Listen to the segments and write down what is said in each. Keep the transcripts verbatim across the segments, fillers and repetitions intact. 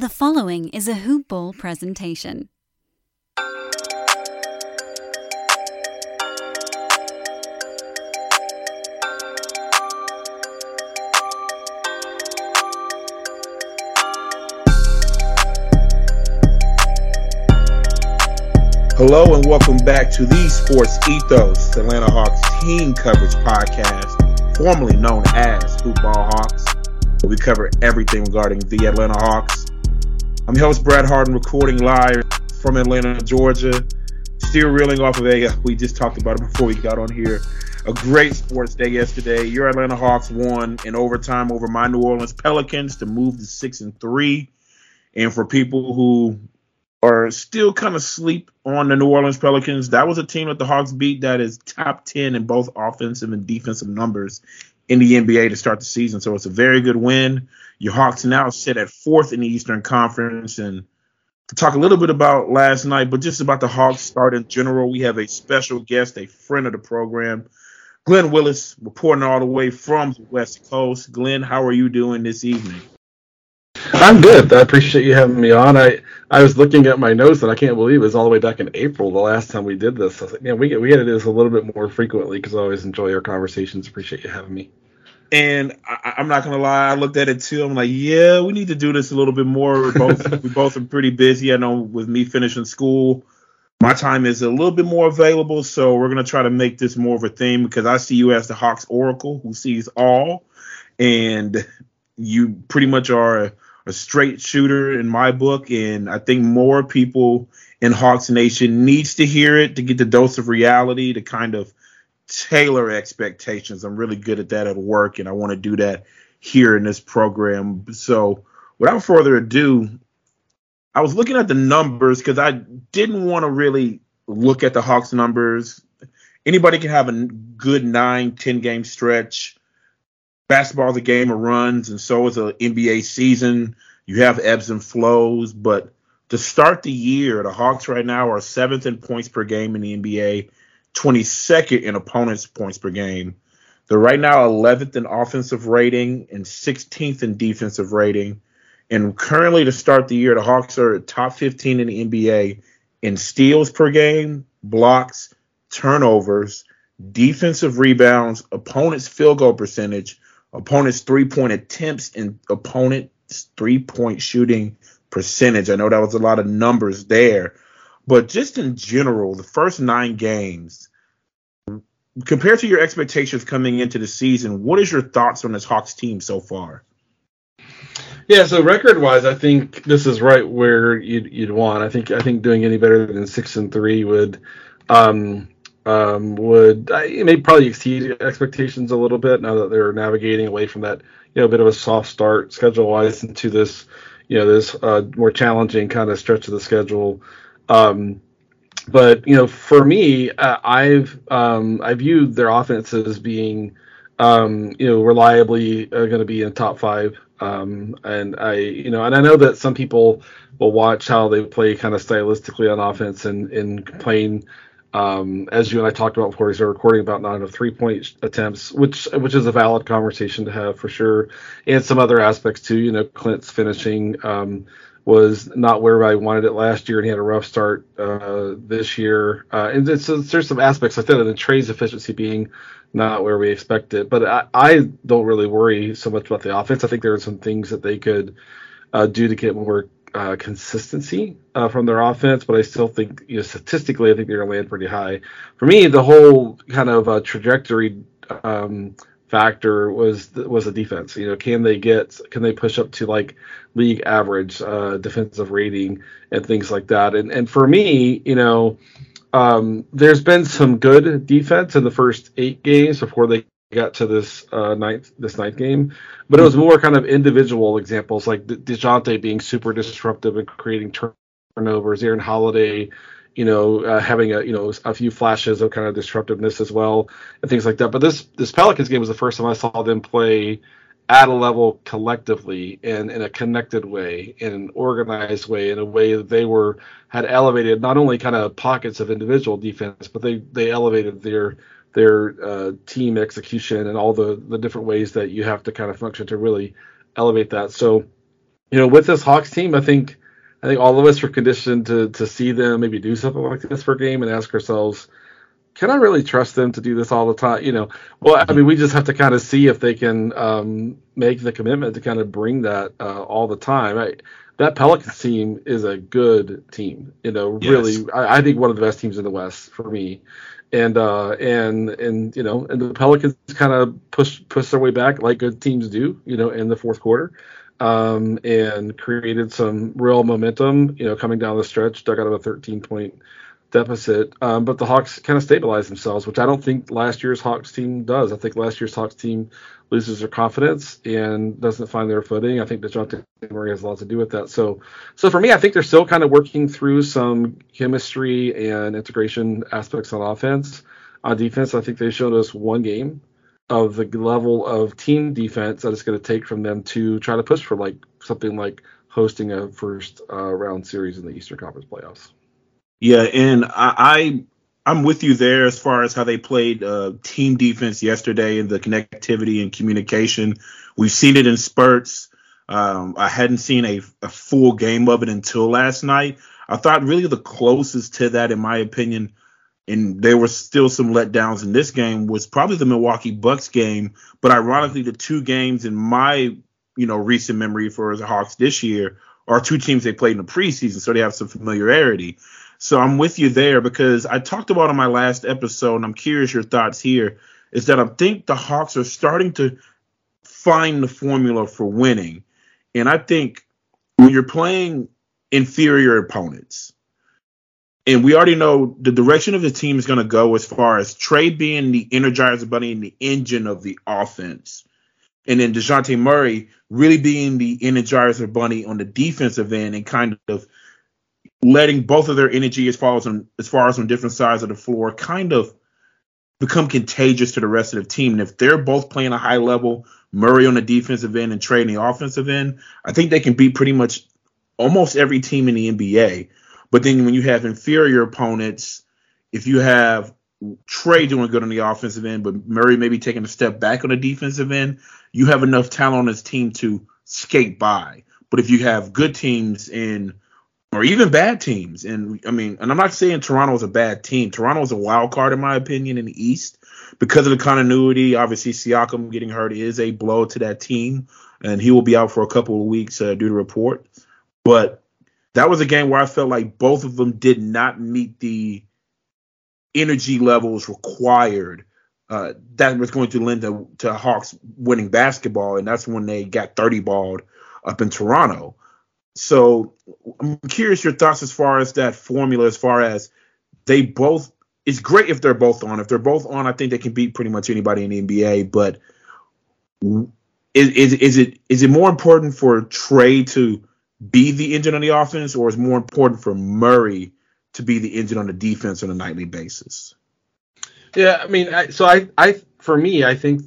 The following is a Hoop Ball presentation. Hello and welcome back to the Sports Ethos, Atlanta Hawks team coverage podcast, formerly known as Hoop Ball Hawks, where we cover everything regarding the Atlanta Hawks. I'm your host, Brad Harden, recording live from Atlanta, Georgia. Still reeling off of a, we just talked about it before we got on here, a great sports day yesterday. Your Atlanta Hawks won in overtime over my New Orleans Pelicans to move to six and three. And for people who are still kind of asleep on the New Orleans Pelicans, that was a team that the Hawks beat that is top ten in both offensive and defensive numbers in the N B A to start the season. So it's a very good win. Your Hawks now sit at fourth in the Eastern Conference. And to talk a little bit about last night, but just about the Hawks start in general, we have a special guest, a friend of the program, Glen Willis, reporting all the way from the West Coast. Glen, how are you doing this evening? I'm good. I appreciate you having me on. I, I was looking at my notes, and I can't believe it was all the way back in April, the last time we did this. I was like, yeah, we, we had to do this a little bit more frequently because I always enjoy our conversations. Appreciate you having me. And I, I'm not going to lie, I looked at it too. I'm like, yeah, we need to do this a little bit more. We're both, we both are pretty busy. I know with me finishing school, my time is a little bit more available. So we're going to try to make this more of a theme because I see you as the Hawks Oracle who sees all. And you pretty much are a, a straight shooter in my book. And I think more people in Hawks Nation needs to hear it to get the dose of reality to kind of tailor expectations. I'm really good at that at work, and I want to do that here in this program. So without further ado, I was looking at the numbers because I didn't want to really look at the Hawks numbers. Anybody can have a good nine, ten game stretch. Basketball is a game of runs, and so is an N B A season. You have ebbs and flows, but to start the year, the Hawks right now are seventh in points per game in the N B A, twenty-second in opponents' points per game. They're right now eleventh in offensive rating and sixteenth in defensive rating. And currently to start the year, the Hawks are top fifteen in the N B A in steals per game, blocks, turnovers, defensive rebounds, opponents' field goal percentage, opponents' three-point attempts, and opponents' three-point shooting percentage. I know that was a lot of numbers there. But just in general, the first nine games, compared to your expectations coming into the season, what is your thoughts on this Hawks team so far? Yeah, so record-wise, I think this is right where you'd, you'd want. I think I think doing any better than six and three would um, um, would I, it may probably exceed expectations a little bit now that they're navigating away from that, you know, bit of a soft start schedule-wise into this, you know, this uh, more challenging kind of stretch of the schedule. Um, but, you know, for me, uh, I've um, I viewed their offense as being, um, you know, reliably uh, going to be in top five. Um, and I, you know, and I know that some people will watch how they play kind of stylistically on offense and, and complain, um, as you and I talked about before, as they're recording about not enough three-point attempts, which which is a valid conversation to have for sure. And some other aspects too, you know, Clint's finishing, um, was not where I wanted it last year, and he had a rough start uh, this year. Uh, and it's, it's, there's some aspects like that, and Trae's efficiency being not where we expect it. But I, I don't really worry so much about the offense. I think there are some things that they could uh, do to get more uh, consistency uh, from their offense, but I still think, you know, statistically, I think they're going to land pretty high. For me, the whole kind of uh, trajectory um, factor was was the defense. You know, can they get can they push up to like league average uh defensive rating and things like that. And and for me, you know, um there's been some good defense in the first eight games before they got to this uh ninth this ninth game, but it was more kind of individual examples like De- DeJounte being super disruptive and creating turnovers, Aaron Holiday, you know, uh, having a, you know, a few flashes of kind of disruptiveness as well and things like that. But this this Pelicans game was the first time I saw them play at a level collectively and in a connected way, in an organized way, in a way that they were had elevated not only kind of pockets of individual defense, but they they elevated their their uh, team execution and all the the different ways that you have to kind of function to really elevate that. So you know, with this Hawks team, I think I think all of us were conditioned to to see them maybe do something like this for a game and ask ourselves, can I really trust them to do this all the time? You know, well, I mean, we just have to kind of see if they can um, make the commitment to kind of bring that uh, all the time. I, that Pelicans team is a good team, you know, yes. really, I, I think one of the best teams in the West for me. And, uh, and, and, you know, and the Pelicans kind of push, push their way back like good teams do, you know, in the fourth quarter. Um, and created some real momentum, you know, coming down the stretch, dug out of a thirteen point deficit. Um, but the Hawks kind of stabilized themselves, which I don't think last year's Hawks team does. I think last year's Hawks team loses their confidence and doesn't find their footing. I think DeJounte Murray has a lot to do with that. So, so for me, I think they're still kind of working through some chemistry and integration aspects on offense. On defense, I think they showed us one game of the level of team defense that it's going to take from them to try to push for like something like hosting a first uh, round series in the Eastern Conference playoffs. Yeah, and I, I I'm with you there as far as how they played uh, team defense yesterday and the connectivity and communication. We've seen it in spurts. Um, I hadn't seen a, a full game of it until last night. I thought really the closest to that, in my opinion, and there were still some letdowns in this game, was probably the Milwaukee Bucks game. But ironically, the two games in my, you know, recent memory for the Hawks this year are two teams they played in the preseason, so they have some familiarity. So I'm with you there, because I talked about on my last episode, and I'm curious your thoughts here, is that I think the Hawks are starting to find the formula for winning. And I think when you're playing inferior opponents, and we already know the direction of the team is going to go as far as Trae being the energizer bunny and the engine of the offense, and then DeJounte Murray really being the energizer bunny on the defensive end and kind of letting both of their energy as far as, on, as far as on different sides of the floor kind of become contagious to the rest of the team. And if they're both playing a high level, Murray on the defensive end and Trae on the offensive end, I think they can beat pretty much almost every team in the N B A. But then when you have inferior opponents, if you have Trae doing good on the offensive end, but Murray maybe taking a step back on the defensive end, you have enough talent on this team to skate by. But if you have good teams in, or even bad teams, and I mean, and I'm not saying Toronto is a bad team. Toronto is a wild card, in my opinion, in the East because of the continuity. Obviously, Siakam getting hurt is a blow to that team, and he will be out for a couple of weeks uh, due to report. But that was a game where I felt like both of them did not meet the energy levels required uh, that was going to lend to, to Hawks winning basketball, and that's when they got thirty-balled up in Toronto. So I'm curious your thoughts as far as that formula, as far as they both – it's great if they're both on. If they're both on, I think they can beat pretty much anybody in the N B A, but is, is, is it is it more important for Trae to – be the engine on the offense, or is more important for Murray to be the engine on the defense on a nightly basis? Yeah, I mean, I, so I, I, for me, I think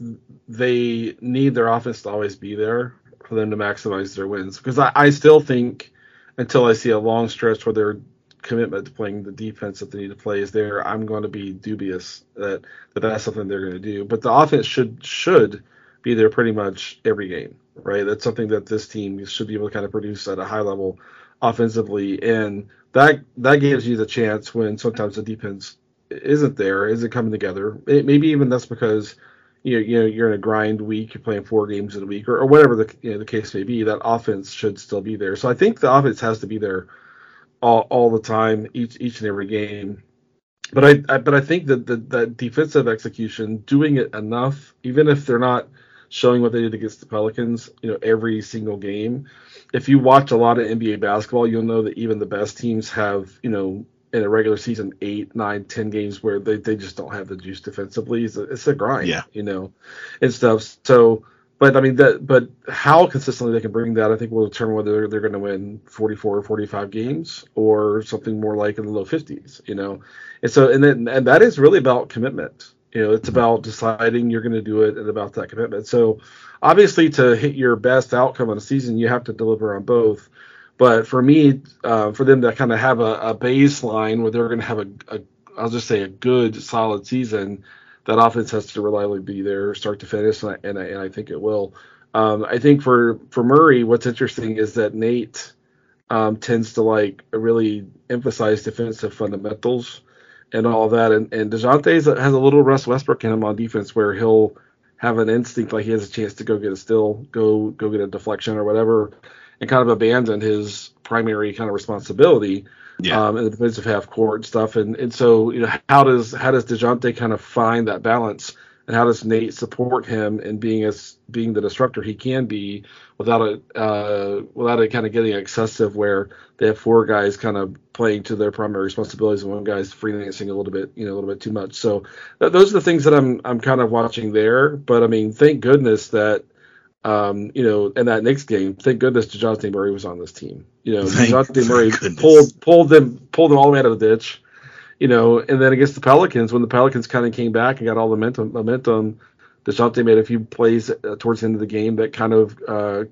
they need their offense to always be there for them to maximize their wins. Because I, I still think until I see a long stretch where their commitment to playing the defense that they need to play is there, I'm going to be dubious that, that that's something they're going to do. But the offense should should be there pretty much every game. Right, that's something that this team should be able to kind of produce at a high level offensively, and that that gives you the chance when sometimes the defense isn't there, isn't coming together. It, maybe even that's because you know, you know you're in a grind week, you're playing four games in a week, or, or whatever the you know, the case may be. That offense should still be there. So I think the offense has to be there all, all the time, each each and every game. But I, I but I think that the that defensive execution, doing it enough, even if they're not showing what they did against the Pelicans, you know, every single game. If you watch a lot of N B A basketball, you'll know that even the best teams have, you know, in a regular season, eight, nine, ten games where they, they just don't have the juice defensively. It's a, it's a grind, yeah. you know, and stuff. So, but I mean, that, but how consistently they can bring that, I think, will determine whether they're, they're going to win forty-four or forty-five games or something more like in the low fifties, you know. And so, and then, and that is really about commitment. You know, it's about deciding you're going to do it and about that commitment. So obviously to hit your best outcome on a season, you have to deliver on both. But for me, uh, for them to kind of have a, a baseline where they're going to have a, a, I'll just say a good, solid season, that offense has to reliably be there start to finish. And I, and I, and I think it will. Um, I think for, for Murray, what's interesting is that Nate um, tends to like really emphasize defensive fundamentals and all that. And, and DeJounte has a little Russ Westbrook in him on defense where he'll have an instinct, like he has a chance to go get a steal, go go get a deflection or whatever, and kind of abandon his primary kind of responsibility yeah. um, in the defensive half court and stuff. And and so, you know, how does how does DeJounte kind of find that balance? And how does Nate support him in being as being the disruptor he can be without it uh, without it kind of getting excessive where they have four guys kind of playing to their primary responsibilities and one guy's freelancing a little bit, you know, a little bit too much. So th- those are the things that I'm I'm kind of watching there. But I mean, thank goodness that um, you know, in that Knicks game, thank goodness DeJounte Murray was on this team. You know, DeJounte Murray goodness. pulled pulled them pulled them all the way out of the ditch. You know, and then against the Pelicans, when the Pelicans kind of came back and got all the momentum, momentum, DeJounte made a few plays uh, towards the end of the game that kind of uh,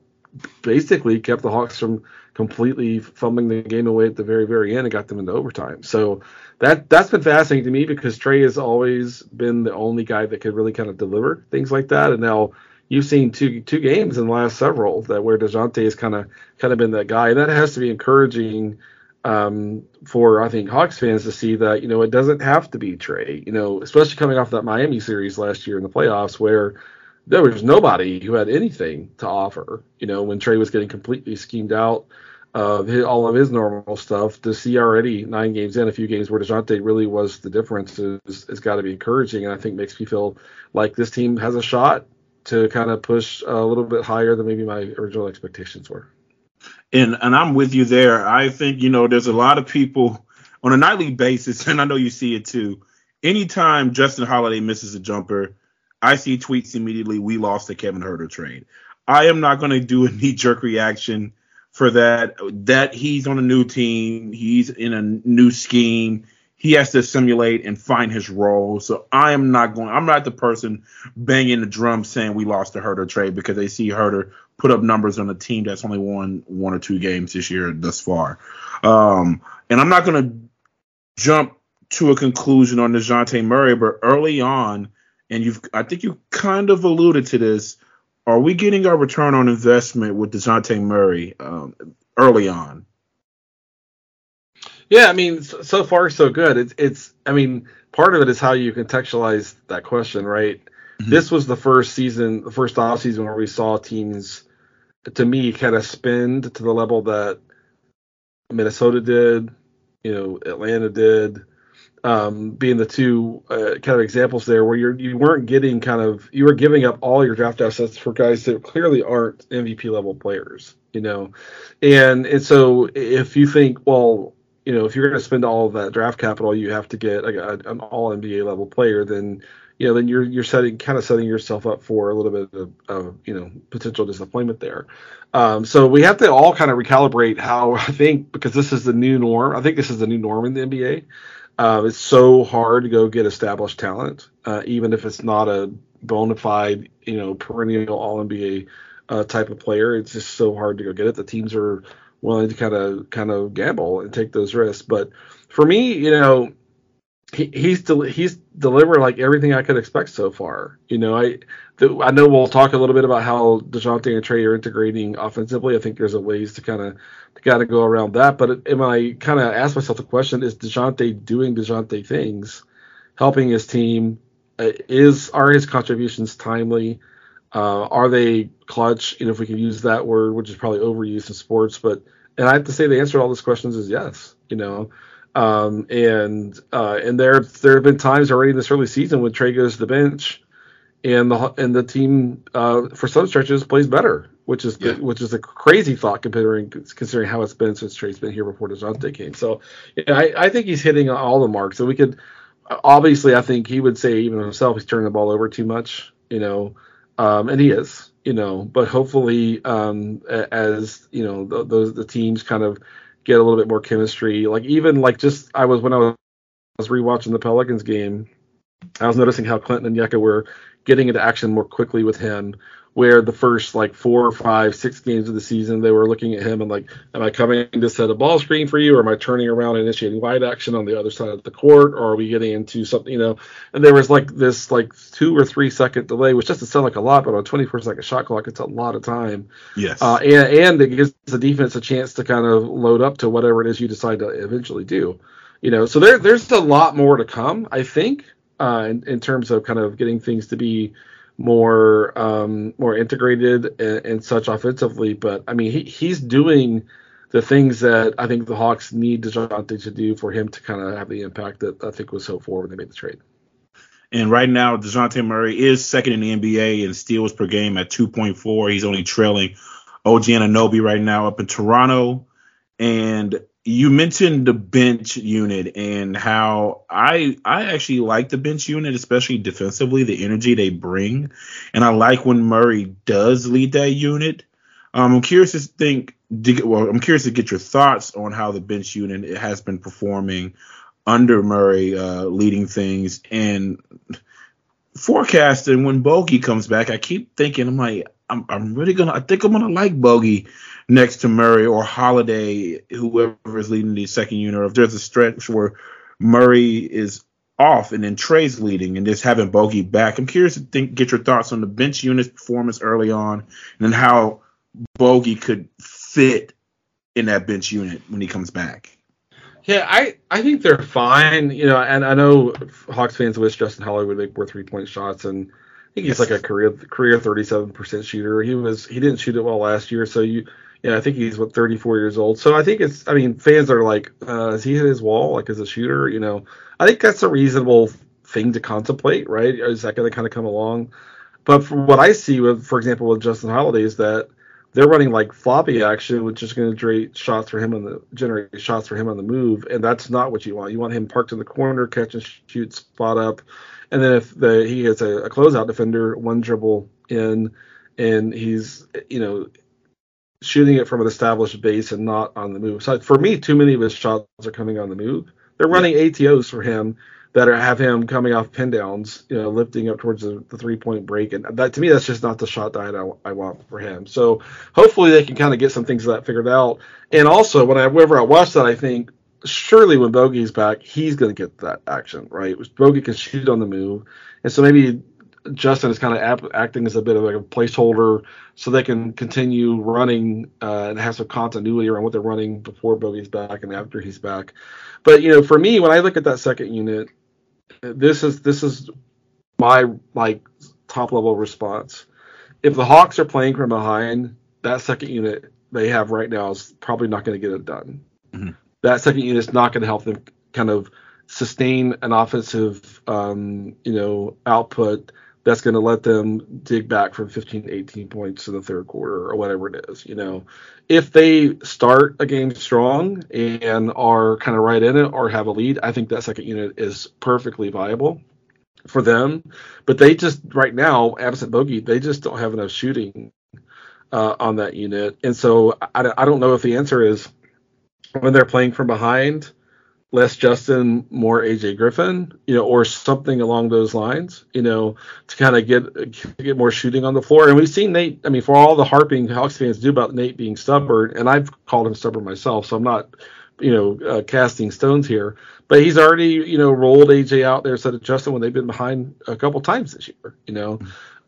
basically kept the Hawks from completely fumbling the game away at the very, very end and got them into overtime. So that, that's been fascinating to me because Trae has always been the only guy that could really kind of deliver things like that. And now you've seen two two games in the last several that where DeJounte has kind of kind of been that guy. And that has to be encouraging Um, for I think Hawks fans to see that, you know, it doesn't have to be Trae, you know, especially coming off that Miami series last year in the playoffs where there was nobody who had anything to offer, you know, when Trae was getting completely schemed out of his, all of his normal stuff. To see already nine games in, a few games where DeJounte really was the difference is, is got to be encouraging, and I think makes me feel like this team has a shot to kind of push a little bit higher than maybe my original expectations were. And and I'm with you there. I think, you know, there's a lot of people on a nightly basis, and I know you see it too. Anytime Justin Holiday misses a jumper, I see tweets immediately, we lost the Kevin Huerter trade. I am not going to do a knee-jerk reaction for that, that he's on a new team. He's in a new scheme. He has to simulate and find his role. So I am not going – I'm not the person banging the drum saying we lost the Huerter trade because they see Huerter – put up numbers on a team that's only won one or two games this year thus far. Um, and I'm not going to jump to a conclusion on DeJounte Murray, but early on, and you've I think you kind of alluded to this, are we getting our return on investment with DeJounte Murray um, early on? Yeah, I mean, so far so good. It's, it's, I mean, part of it is how you contextualize that question, right? Mm-hmm. This was the first season, the first offseason where we saw teams, to me, kind of spend to the level that Minnesota did, you know, Atlanta did, um, being the two uh, kind of examples there where you you weren't getting kind of you were giving up all your draft assets for guys that clearly aren't M V P level players, you know, and and so if you think, well, you know, if you're going to spend all of that draft capital, you have to get like a, an all N B A level player, then. You know, then you're you're setting kind of setting yourself up for a little bit of, of you know potential disappointment there. Um, so we have to all kind of recalibrate how I think because this is the new norm. I think this is the new norm in the N B A. Uh, it's so hard to go get established talent, uh, even if it's not a bona fide you know perennial All N B A uh, type of player. It's just so hard to go get it. The teams are willing to kind of kind of gamble and take those risks. But for me, you know. He, he's del- he's delivered like everything I could expect so far. You know, I th- I know we'll talk a little bit about how DeJounte and Trae are integrating offensively. I think there's a ways to kind of to kind of go around that. But am I kind of ask myself the question: is DeJounte doing DeJounte things, helping his team? Uh, is are his contributions timely? Uh, are they clutch? You know, if we can use that word, which is probably overused in sports, but and I have to say the answer to all these questions is yes. You know. Um, and uh, and there there have been times already in this early season when Trae goes to the bench, and the and the team uh, for some stretches plays better, which is yeah. the, which is a crazy thought considering considering how it's been since Trae's been here before DeJounte came. So yeah, I I think he's hitting all the marks. So we could obviously I think he would say even himself he's turning the ball over too much, you know, um, and he is, you know. But hopefully um, as you know th- those the teams kind of. Get a little bit more chemistry. Like even like just I was when I was, I was rewatching the Pelicans game, I was noticing how Clinton and Yeka were getting into action more quickly with him, where the first like four or five, six games of the season, they were looking at him and like, am I coming to set a ball screen for you? Or am I turning around and initiating wide action on the other side of the court? Or are we getting into something, you know? And there was like this like two or three second delay, which doesn't sound like a lot, but on a twenty-four second shot clock, it's a lot of time. Yes. Uh, and, and it gives the defense a chance to kind of load up to whatever it is you decide to eventually do. You know, so there, there's a lot more to come, I think, uh, in, in terms of kind of getting things to be more um, more integrated and, and such offensively. But, I mean, he, he's doing the things that I think the Hawks need DeJounte to do for him to kind of have the impact that I think was hoped for when they made the trade. And right now, DeJounte Murray is second in the N B A in steals per game at two point four. He's only trailing O G Anunoby right now up in Toronto. And you mentioned the bench unit and how I I actually like the bench unit, especially defensively, the energy they bring. And I like when Murray does lead that unit. Um, I'm curious to think well, I'm curious to get your thoughts on how the bench unit has been performing under Murray uh, leading things and forecasting when Bogey comes back. I keep thinking I'm like I'm, I'm really gonna I think I'm gonna like Bogey next to Murray or Holiday, whoever is leading the second unit, or if there's a stretch where Murray is off and then Trae's leading and just having Bogey back. I'm curious to think, get your thoughts on the bench unit's performance early on and then how Bogey could fit in that bench unit when he comes back. Yeah, I, I think they're fine. You know, and I know Hawks fans wish Justin Holiday would make more three-point shots, and I think he's like a career career thirty-seven percent shooter. He was he didn't shoot it well last year, so you yeah, I think he's what thirty-four years old. So I think it's I mean fans are like, uh, is he hit his wall like as a shooter? You know, I think that's a reasonable thing to contemplate, right? Is that going to kind of come along? But from what I see with, for example, with Justin Holiday is that they're running like floppy action, which is going to generate shots for him on the generate shots for him on the move, and that's not what you want. You want him parked in the corner, catch and shoot, spot up, and then if the, he is a, a closeout defender, one dribble in, and he's you know shooting it from an established base and not on the move. So for me, too many of his shots are coming on the move. They're running A T Os for him that are, have him coming off pin downs, you know, lifting up towards the, the three-point break. And that, to me, that's just not the shot diet I, I want for him. So hopefully they can kind of get some things of that figured out. And also, when I, whenever I watch that, I think, surely when Bogey's back, he's going to get that action, right? Bogey can shoot on the move. And so maybe Justin is kind of ap- acting as a bit of like a placeholder so they can continue running uh, and have some continuity around what they're running before Bogey's back and after he's back. But, you know, for me, when I look at that second unit, This is this is my like top level response. If the Hawks are playing from behind, that second unit they have right now is probably not going to get it done. Mm-hmm. That second unit is not going to help them kind of sustain an offensive um, you know output that's going to let them dig back from fifteen to eighteen points in the third quarter or whatever it is. You know, if they start a game strong and are kind of right in it or have a lead, I think that second unit is perfectly viable for them. But they just right now, absent Bogey, they just don't have enough shooting uh, on that unit. And so I, I don't know if the answer is when they're playing from behind, less Justin, more A J Griffin, you know, or something along those lines, you know, to kind of get get more shooting on the floor. And we've seen Nate, I mean, for all the harping Hawks fans do about Nate being stubborn, and I've called him stubborn myself, so I'm not, you know, uh, casting stones here. But he's already, you know, rolled A J out there instead of Justin when they've been behind a couple times this year, you know.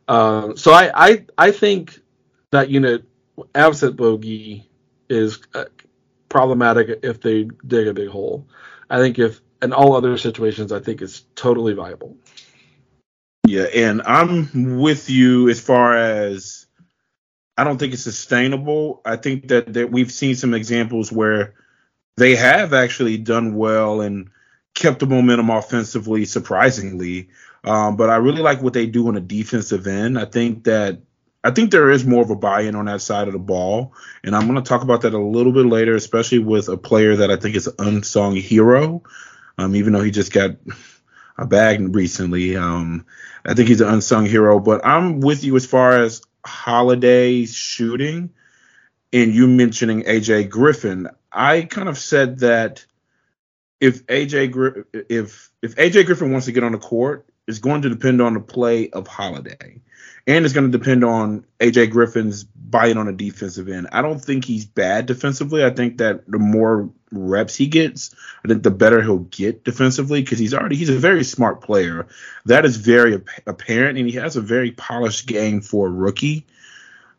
Um, so I, I, I think that unit, absent Bogey, is uh, problematic if they dig a big hole. I think if in all other situations, I think it's totally viable. Yeah, and I'm with you as far as I don't think it's sustainable. I think that, that we've seen some examples where they have actually done well and kept the momentum offensively, surprisingly. Um, but I really like what they do on the defensive end. I think that I think there is more of a buy-in on that side of the ball, and I'm going to talk about that a little bit later, especially with a player that I think is an unsung hero, um, even though he just got a bag recently. Um, I think he's an unsung hero, but I'm with you as far as Holiday shooting and you mentioning A J Griffin. I kind of said that if A J Gri- if if A J Griffin wants to get on the court, is going to depend on the play of Holiday. And it's going to depend on A J Griffin's buy-in on the defensive end. I don't think he's bad defensively. I think that the more reps he gets, I think the better he'll get defensively, because he's already he's a very smart player. That is very apparent, and he has a very polished game for a rookie.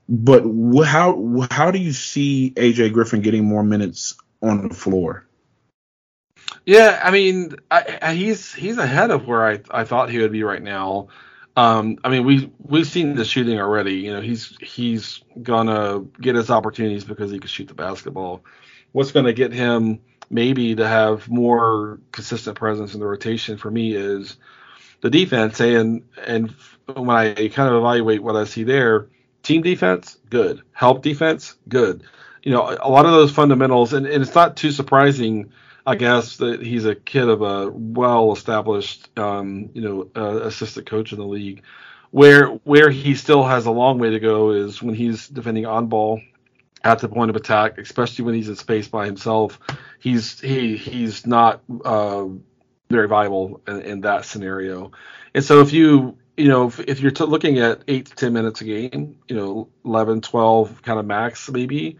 But how how do you see A J Griffin getting more minutes on the floor? Yeah, I mean, I, I, he's he's ahead of where I I thought he would be right now. Um, I mean, we we've seen the shooting already. You know, he's he's gonna get his opportunities because he can shoot the basketball. What's gonna get him maybe to have more consistent presence in the rotation for me is the defense. And and when I kind of evaluate what I see there, team defense, good. Help defense, good. You know, a lot of those fundamentals, and, and it's not too surprising, I guess, that he's a kid of a well-established, um, you know, uh, assistant coach in the league. Where where he still has a long way to go is when he's defending on ball at the point of attack, especially when he's in space by himself. He's he he's not uh, very viable in, in that scenario. And so if you you know if, if you're t- looking at eight to ten minutes a game, you know, eleven, twelve kind of max maybe.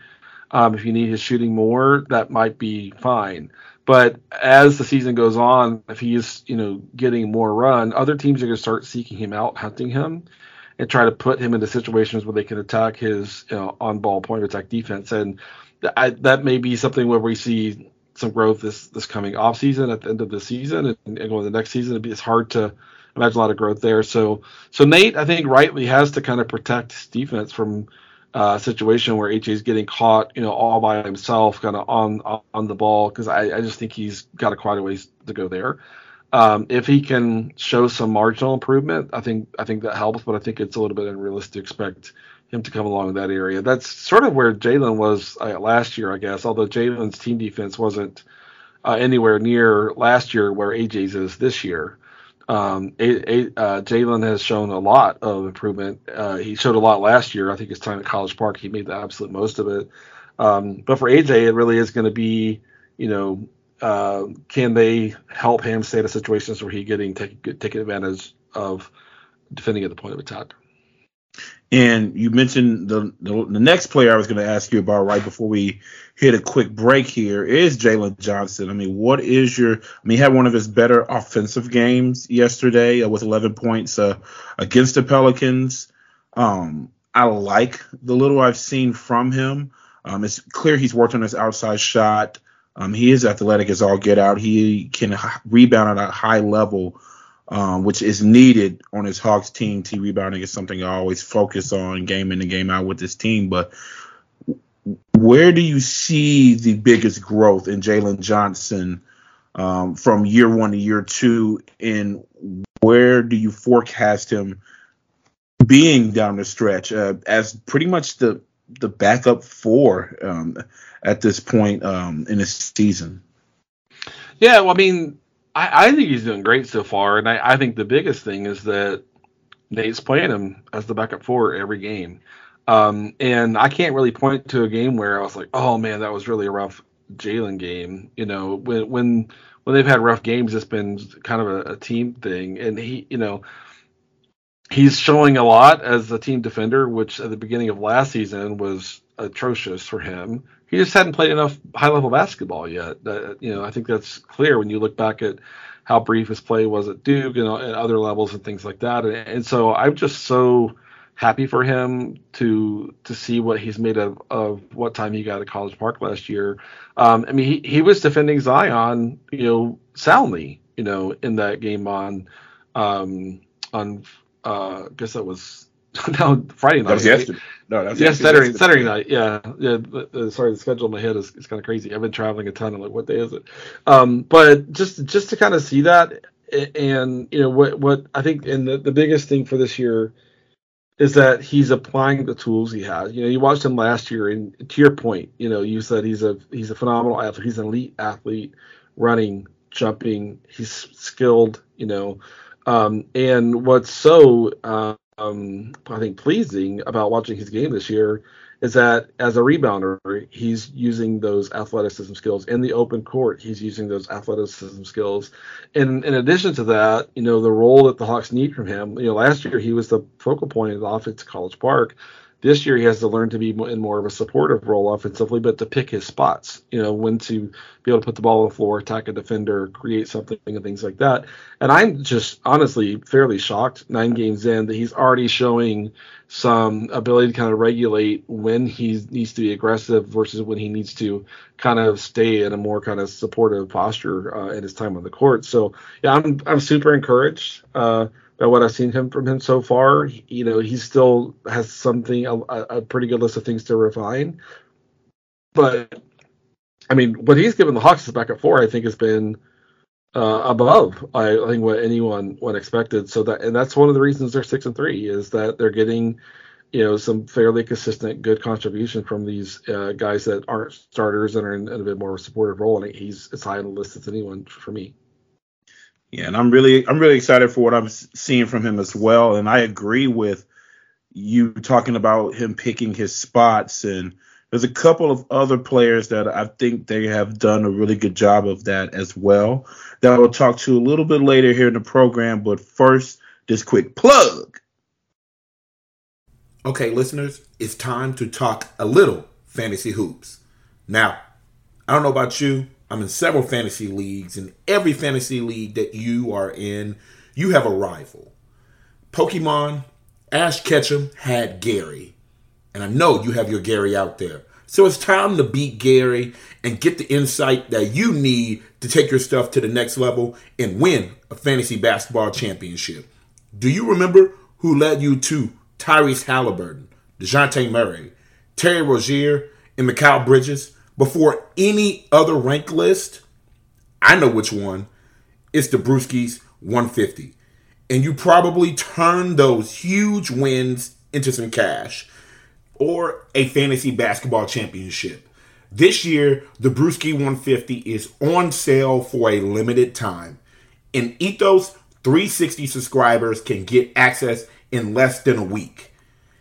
Um, if you need his shooting more, that might be fine. But as the season goes on, if he is, you know, getting more run, other teams are going to start seeking him out, hunting him, and try to put him into situations where they can attack his, you know, on-ball point-of-attack defense. And th- I, that may be something where we see some growth this, this coming offseason at the end of the season and, and going to the next season. It's hard to imagine a lot of growth there. So, so Nate, I think, rightly has to kind of protect his defense from – Uh, situation where A J's getting caught, you know, all by himself, kind of on, on on the ball, because I, I just think he's got a quite a ways to go there. Um, if he can show some marginal improvement, I think I think that helps, but I think it's a little bit unrealistic to expect him to come along in that area. That's sort of where Jalen was uh, last year, I guess, although Jalen's team defense wasn't uh, anywhere near last year where A J's is this year. Um, a, a, uh, Jalen has shown a lot of improvement. Uh, he showed a lot last year. I think his time at College Park, he made the absolute most of it. Um, but for A J, it really is going to be, you know, uh, can they help him stay in situations where he's getting taken take advantage of defending at the point of attack? And you mentioned the, the the next player I was going to ask you about right before we hit a quick break here is Jalen Johnson. I mean, what is your – I mean, he had one of his better offensive games yesterday uh, with eleven points uh, against the Pelicans. Um, I like the little I've seen from him. Um, it's clear he's worked on his outside shot. Um, he is athletic as all get out. He can h- rebound at a high level. Um, which is needed on his Hawks team. T rebounding is something I always focus on game in and game out with this team. But where do you see the biggest growth in Jalen Johnson um, from year one to year two? And where do you forecast him being down the stretch uh, as pretty much the, the backup four um, at this point um, in this season? Yeah, well, I mean, I, I think he's doing great so far, and I, I think the biggest thing is that Nate's playing him as the backup four every game. Um, and I can't really point to a game where I was like, oh, man, that was really a rough Jalen game. You know, when when when they've had rough games, it's been kind of a, a team thing. And, he, you know, he's showing a lot as a team defender, which at the beginning of last season was atrocious for him. He just hadn't played enough high-level basketball yet. Uh, you know, I think that's clear when you look back at how brief his play was at Duke and, and other levels and things like that. And, and so I'm just so happy for him to to see what he's made of, of what time he got at College Park last year. Um, I mean, he, he was defending Zion, you know, soundly, you know, in that game on um, on uh, I guess that was. No, Friday night. That was yesterday. No, that was yes, yesterday. Saturday, Saturday night. Yeah, yeah. Uh, sorry, the schedule in my head is it's kind of crazy. I've been traveling a ton. I'm like, what day is it? Um, but just just to kind of see that, and you know what what I think, and the, the biggest thing for this year is that he's applying the tools he has. You know, you watched him last year, and to your point, you know, you said he's a he's a phenomenal athlete. He's an elite athlete, running, jumping. He's skilled. You know, um, and what's so. Uh, Um, I think pleasing about watching his game this year is that as a rebounder, he's using those athleticism skills. In the open court, he's using those athleticism skills. And in addition to that, you know, the role that the Hawks need from him, you know, last year he was the focal point of the offense at College Park. This year he has to learn to be in more of a supportive role offensively, but to pick his spots, you know, when to be able to put the ball on the floor, attack a defender, create something, and things like that. And I'm just honestly fairly shocked nine games in that he's already showing some ability to kind of regulate when he needs to be aggressive versus when he needs to kind of stay in a more kind of supportive posture uh, in his time on the court. So, yeah, I'm I'm super encouraged. Uh, By what I've seen him from him so far, you know, he still has something, a, a pretty good list of things to refine. But, I mean, what he's given the Hawks as backup four, I think, has been uh, above, I, I think, what anyone would expected. So that, and that's one of the reasons they're six and three is that they're getting, you know, some fairly consistent, good contribution from these uh, guys that aren't starters and are in, in a bit more of a supportive role. And he's as high on the list as anyone for me. Yeah, and I'm really I'm really excited for what I'm seeing from him as well. And I agree with you talking about him picking his spots. And there's a couple of other players that I think they have done a really good job of that as well, that I will talk to a little bit later here in the program. But first, this quick plug. Okay, listeners, it's time to talk a little fantasy hoops. Now, I don't know about you. I'm in several fantasy leagues, and every fantasy league that you are in, you have a rival. Pokemon, Ash Ketchum had Gary, and I know you have your Gary out there. So it's time to beat Gary and get the insight that you need to take your stuff to the next level and win a fantasy basketball championship. Do you remember who led you to Tyrese Halliburton, DeJounte Murray, Terry Rozier, and Mikal Bridges? Before any other rank list? I know which one. It's the Brewski's one fifty. And you probably turned those huge wins into some cash or a fantasy basketball championship. This year, the Brewski one fifty is on sale for a limited time. And Ethos three sixty subscribers can get access in less than a week.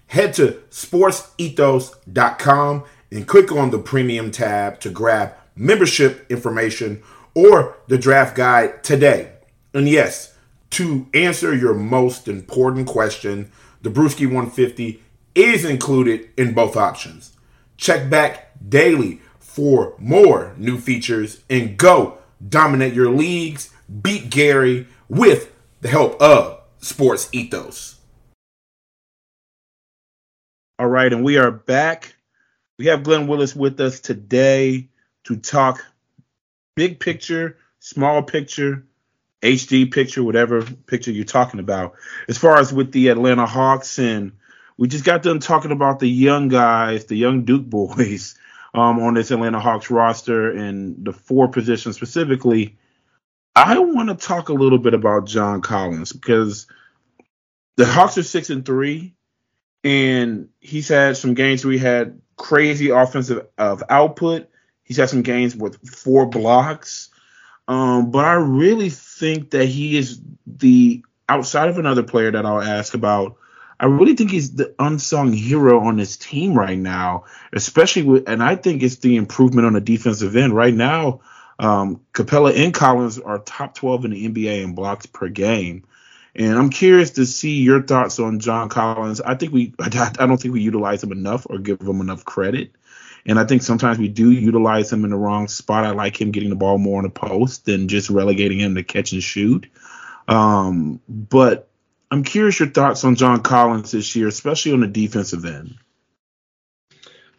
Head to sports ethos dot com and click on the premium tab to grab membership information or the draft guide today. And yes, to answer your most important question, the Brewski one fifty is included in both options. Check back daily for more new features and go dominate your leagues, beat Gary with the help of Sports Ethos. All right, and we are back. We have Glen Willis with us today to talk big picture, small picture, H D picture, whatever picture you're talking about. As far as with the Atlanta Hawks, and we just got done talking about the young guys, the young Duke boys um, on this Atlanta Hawks roster and the four positions specifically. I want to talk a little bit about John Collins because the Hawks are six and three, and he's had some games where he had crazy offensive of output. He's had some games with four blocks. Um, but I really think that he is the, outside of another player that I'll ask about, I really think he's the unsung hero on this team right now, especially with, and I think it's the improvement on the defensive end. Right now, um, Capella and Collins are top twelve in the N B A in blocks per game. And I'm curious to see your thoughts on John Collins. I think we, I don't think we utilize him enough or give him enough credit. And I think sometimes we do utilize him in the wrong spot. I like him getting the ball more on the post than just relegating him to catch and shoot. Um, but I'm curious your thoughts on John Collins this year, especially on the defensive end.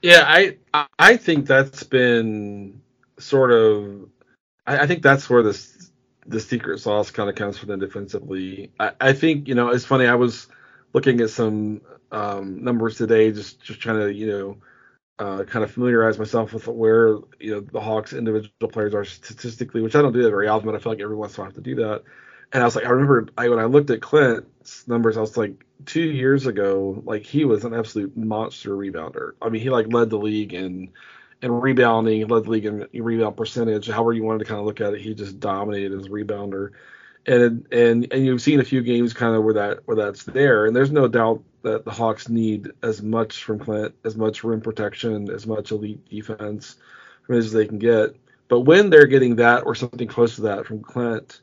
Yeah, I I think that's been sort of, I, I think that's where this. the secret sauce kind of comes from them defensively. I, I think, you know, it's funny. I was looking at some um, numbers today, just, just trying to, you know, uh, kind of familiarize myself with where, you know, the Hawks individual players are statistically, which I don't do that very often, but I feel like every once in a while I have to do that. And I was like, I remember I, when I looked at Clint's numbers, I was like, two years ago, like he was an absolute monster rebounder. I mean, he like led the league in And rebounding, led the league in rebound percentage, however you wanted to kind of look at it, he just dominated as a rebounder. And and and you've seen a few games kind of where that where that's there, and there's no doubt that the Hawks need as much from Clint, as much rim protection, as much elite defense from as they can get. But when they're getting that or something close to that from Clint,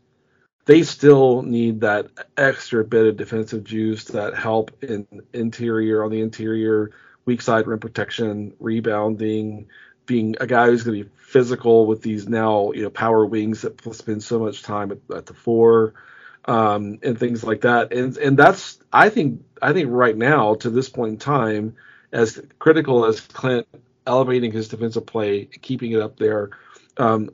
they still need that extra bit of defensive juice, that help in interior, on the interior, weak side rim protection, rebounding, being a guy who's going to be physical with these now, you know, power wings that spend so much time at, at the four, um, and things like that. And and that's, I think, I think right now, to this point in time, as critical as Clint elevating his defensive play, keeping it up there, um,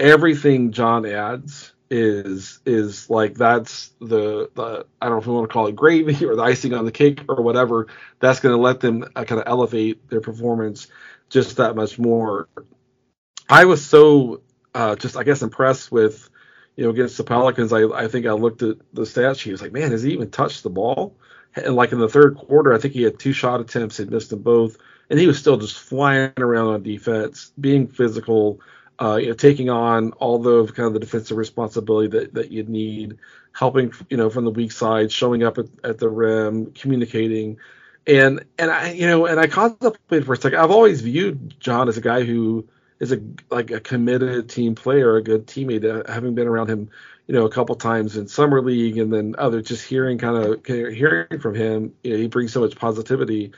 everything John adds is is like, that's the, the I don't know if we want to call it gravy or the icing on the cake or whatever, that's going to let them uh, kind of elevate their performance just that much more. I was so uh, just, I guess, impressed with, you know, against the Pelicans. I, I think I looked at the stat sheet. I was like, man, has he even touched the ball? And like in the third quarter, I think he had two shot attempts. He missed them both. And he was still just flying around on defense, being physical, uh, you know, taking on all the kind of the defensive responsibility that, that you need, helping, you know, from the weak side, showing up at, at the rim, communicating. And and I you know and I contemplated for a second. I've always viewed John as a guy who is a like a committed team player, a good teammate. Having been around him, you know, a couple times in summer league and then other, just hearing kind of hearing from him, you know, he brings so much positivity.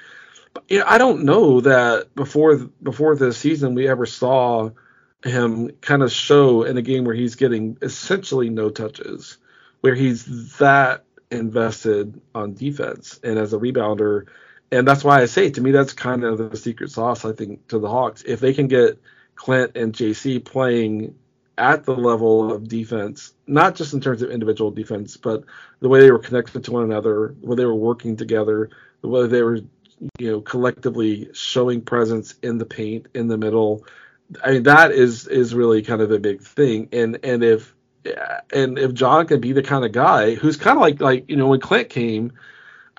But you know, I don't know that before before this season we ever saw him kind of show in a game where he's getting essentially no touches, where he's that invested on defense and as a rebounder. And that's why I say, to me, that's kind of the secret sauce, I think, to the Hawks. If they can get Clint and J C playing at the level of defense, not just in terms of individual defense, but the way they were connected to one another, the way they were working together, the way they were, you know, collectively showing presence in the paint, in the middle, I mean, that is is really kind of a big thing. And and if And if John can be the kind of guy who's kind of like, like, you know, when Clint came,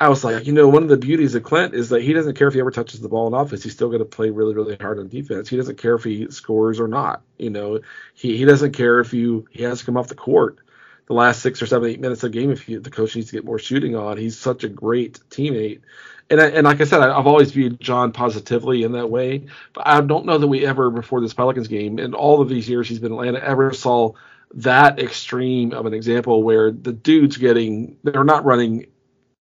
I was like, you know, one of the beauties of Clint is that he doesn't care if he ever touches the ball in offense. He's still going to play really, really hard on defense. He doesn't care if he scores or not. You know, he, he doesn't care if you he has to come off the court the last six or seven, eight minutes of the game if you, the coach needs to get more shooting on. He's such a great teammate. And I, and like I said, I, I've always viewed John positively in that way. But I don't know that we ever, before this Pelicans game, and all of these years he's been in Atlanta, ever saw that extreme of an example where the dude's getting, they're not running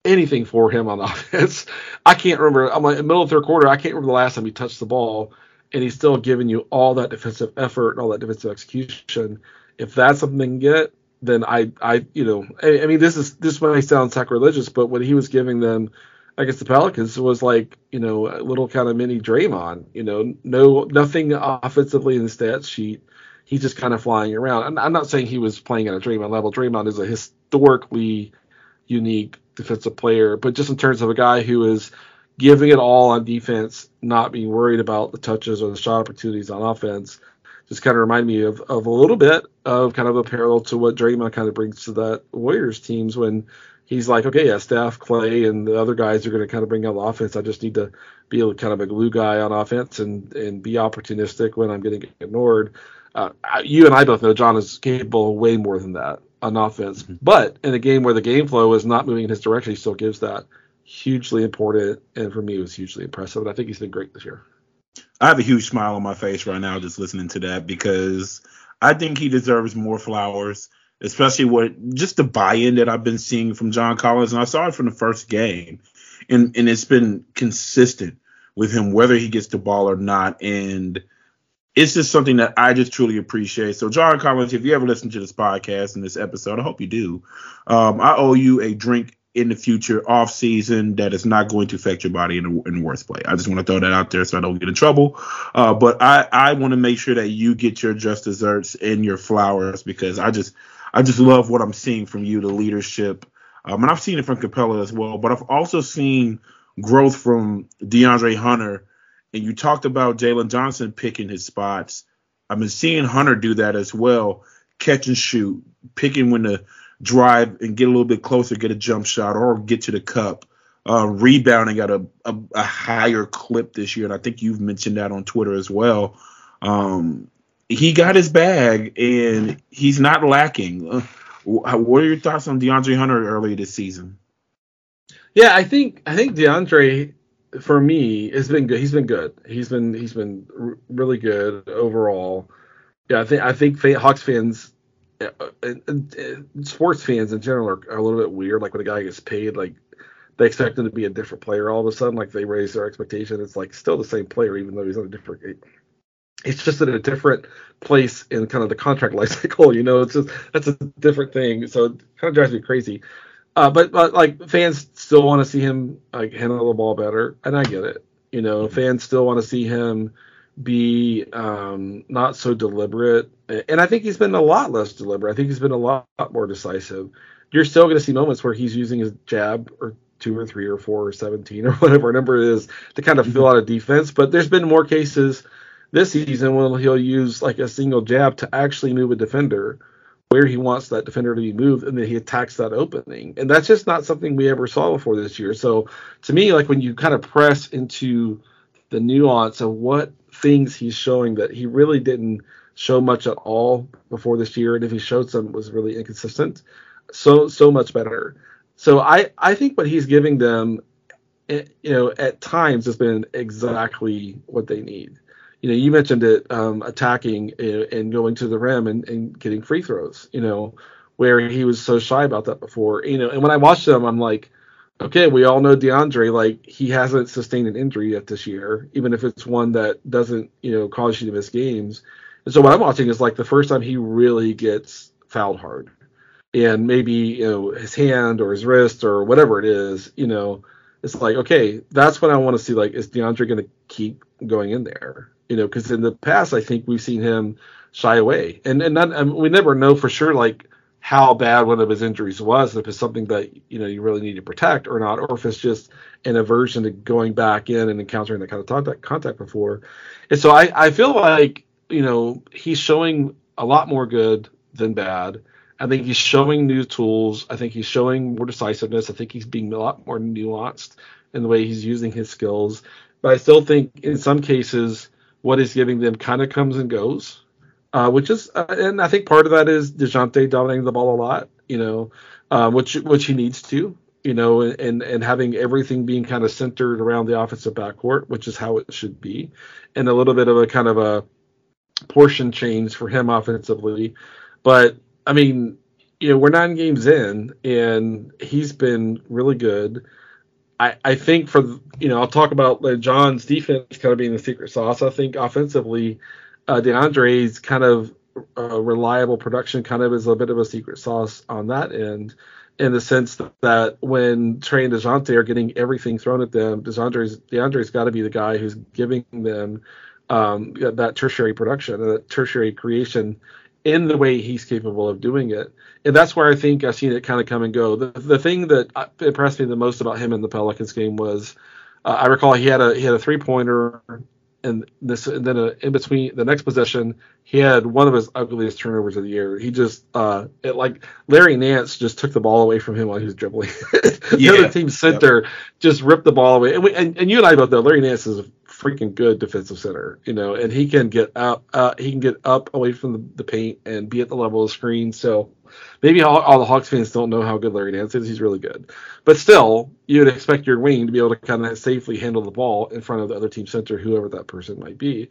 anything for him on offense. I can't remember. I'm like, in the middle of the third quarter, I can't remember the last time he touched the ball, and he's still giving you all that defensive effort and all that defensive execution. If that's something they can get, then I, I, you know, I, I mean, this is, this might sound sacrilegious, but what he was giving them against the Pelicans was like, you know, a little kind of mini Draymond, you know, no, nothing offensively in the stat sheet. He's just kind of flying around. And I'm not saying he was playing at a Draymond level. Draymond is a historically unique defensive player, but just in terms of a guy who is giving it all on defense, not being worried about the touches or the shot opportunities on offense, just kind of remind me of, of a little bit of kind of a parallel to what Draymond kind of brings to that Warriors teams when he's like, okay, yeah, Steph, Clay, and the other guys are going to kind of bring out the offense. I just need to be able to kind of a glue guy on offense and, and be opportunistic when I'm getting ignored. Uh, you and I both know John is capable of way more than that on offense. Mm-hmm. But in a game where the game flow is not moving in his direction, he still gives that. Hugely important, and for me, it was hugely impressive. And I think he's been great this year. I have a huge smile on my face right now just listening to that, because I think he deserves more flowers, especially with just the buy-in that I've been seeing from John Collins. And I saw it from the first game, and and it's been consistent with him, whether he gets the ball or not. And it's just something that I just truly appreciate. So, John Collins, if you ever listen to this podcast and this episode, I hope you do. Um, I owe you a drink in the future off season that is not going to affect your body in, a, in worse play. I just want to throw that out there so I don't get in trouble. Uh, but I, I want to make sure that you get your just desserts and your flowers, because I just I just love what I'm seeing from you, the leadership. Um, and I've seen it from Capella as well, but I've also seen growth from DeAndre Hunter. And you talked about Jalen Johnson picking his spots. I've been seeing Hunter do that as well, catch and shoot, picking when to drive and get a little bit closer, get a jump shot or get to the cup, uh, rebounding at a, a, a higher clip this year. And I think you've mentioned that on Twitter as well. Um, he got his bag and he's not lacking. Uh, What are your thoughts on DeAndre Hunter earlier this season? Yeah, I think I think DeAndre, for me, has been good. He's been good. He's been he's been r- really good overall. Yeah, I think I think Hawks fans, uh, and, and sports fans in general are, are a little bit weird. Like when a guy gets paid, like they expect him to be a different player all of a sudden. Like they raise their expectation. It's like still the same player, even though he's on a different. It's just at a different place in kind of the contract life cycle. You know, it's just that's a different thing. So it kind of drives me crazy. Uh, but, but like fans still want to see him like handle the ball better, and I get it. You know, fans still want to see him be um, not so deliberate, and I think he's been a lot less deliberate. I think he's been a lot more decisive. You're still going to see moments where he's using his jab or two or three or four or seventeen or whatever number it is to kind of fill out a defense. But there's been more cases this season when he'll use like a single jab to actually move a defender where he wants that defender to be moved, and then he attacks that opening. And that's just not something we ever saw before this year. So to me, like when you kind of press into the nuance of what things he's showing that he really didn't show much at all before this year, and if he showed some, it was really inconsistent. So, so much better. So I, I think what he's giving them, you know, at times has been exactly what they need. You know, you mentioned it, um, attacking and going to the rim and, and getting free throws, you know, where he was so shy about that before. You know, and when I watched him, I'm like, okay, we all know DeAndre, like, he hasn't sustained an injury yet this year, even if it's one that doesn't, you know, cause you to miss games. And so what I'm watching is, like, the first time he really gets fouled hard. And maybe, you know, his hand or his wrist or whatever it is, you know, it's like, okay, that's what I want to see. Like, is DeAndre going to keep going in there? You know, because in the past, I think we've seen him shy away. And and not, I mean, we never know for sure, like, how bad one of his injuries was, if it's something that, you know, you really need to protect or not, or if it's just an aversion to going back in and encountering that kind of contact, contact before. And so I, I feel like, you know, he's showing a lot more good than bad. I think he's showing new tools. I think he's showing more decisiveness. I think he's being a lot more nuanced in the way he's using his skills. But I still think in some cases what he's giving them kind of comes and goes, uh, which is uh, – and I think part of that is DeJounte dominating the ball a lot, you know, uh, which which he needs to, you know, and, and having everything being kind of centered around the offensive backcourt, which is how it should be, and a little bit of a kind of a portion change for him offensively. But – I mean, you know, we're nine games in, and he's been really good. I, I think for, you know, I'll talk about John's defense kind of being the secret sauce. I think offensively, uh, DeAndre's kind of uh, reliable production kind of is a bit of a secret sauce on that end, in the sense that when Trae and DeJounte are getting everything thrown at them, DeAndre's, DeAndre's got to be the guy who's giving them um, that tertiary production, that tertiary creation, in the way he's capable of doing it. And that's where I think I've seen it kind of come and go. The, the thing that impressed me the most about him in the Pelicans game was, uh, I recall he had a he had a three-pointer, and this and then a, in between the next possession, he had one of his ugliest turnovers of the year. He just, uh, it, like, Larry Nance just took the ball away from him while he was dribbling. the yeah. other team's center yep. just ripped the ball away. And, we, and, and you and I both know Larry Nance is a freaking good defensive center, you know, and he can get up, uh, he can get up away from the, the paint and be at the level of the screen. So maybe all, all the Hawks fans don't know how good Larry Nance is. He's really good, but still, you would expect your wing to be able to kind of safely handle the ball in front of the other team center, whoever that person might be.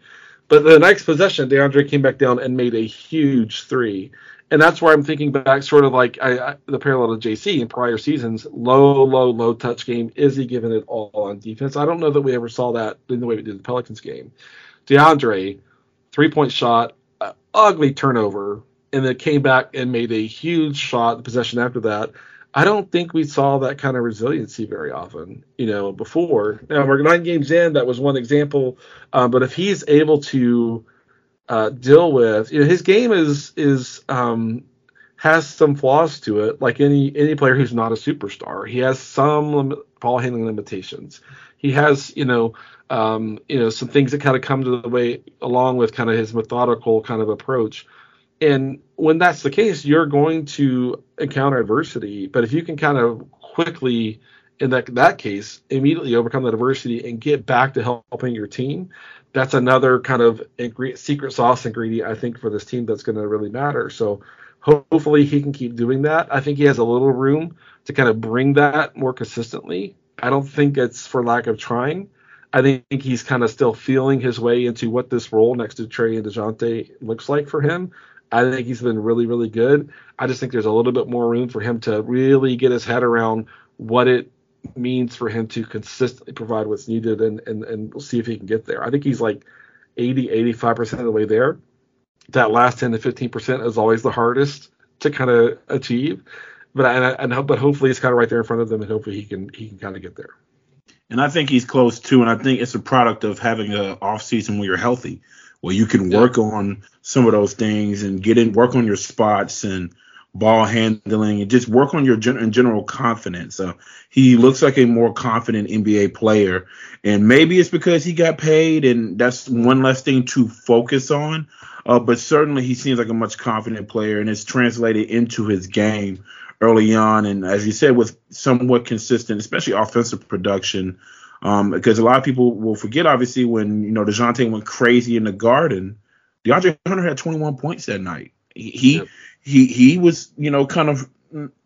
But the next possession, DeAndre came back down and made a huge three. And that's where I'm thinking back, sort of like I, I, the parallel to J C in prior seasons, low, low, low touch game. Is he giving it all on defense? I don't know that we ever saw that in the way we did the Pelicans game. DeAndre, three-point shot, uh, ugly turnover, and then came back and made a huge shot the possession after that. I don't think we saw that kind of resiliency very often, you know, before. Now, we're nine games in. That was one example. Um, but if he's able to – Uh, deal with, you know, his game is is um, has some flaws to it. Like any any player who's not a superstar, he has some lim- ball handling limitations. He has, you know, um, you know, some things that kind of come to the way along with kind of his methodical kind of approach. And when that's the case, you're going to encounter adversity. But if you can kind of quickly, in that that case, immediately overcome that adversity and get back to helping your team, that's another kind of secret sauce ingredient, I think, for this team that's going to really matter. So Hopefully he can keep doing that. I think he has a little room to kind of bring that more consistently. I don't think it's for lack of trying. I think he's kind of still feeling his way into what this role next to Trae and DeJounte looks like for him. I think he's been really, really good. I just think there's a little bit more room for him to really get his head around what it means for him to consistently provide what's needed, and and, and we'll see if he can get there. I think he's like eighty, eighty-five percent of the way there. That last ten to fifteen percent is always the hardest to kind of achieve. But I, and I, but hopefully it's kind of right there in front of them, and hopefully he can he can kind of get there. And I think he's close too. And I think it's a product of having an off season where you're healthy, where you can work yeah. on some of those things and get in, work on your spots and ball handling, and just work on your gen- general confidence. So he looks like a more confident N B A player, and maybe it's because he got paid and that's one less thing to focus on. Uh, but certainly he seems like a much confident player, and it's translated into his game early on. And as you said, with somewhat consistent, especially offensive production, um, because a lot of people will forget, obviously, when, you know, DeJounte went crazy in the Garden, DeAndre Hunter had twenty-one points that night. He yep. he he was, you know, kind of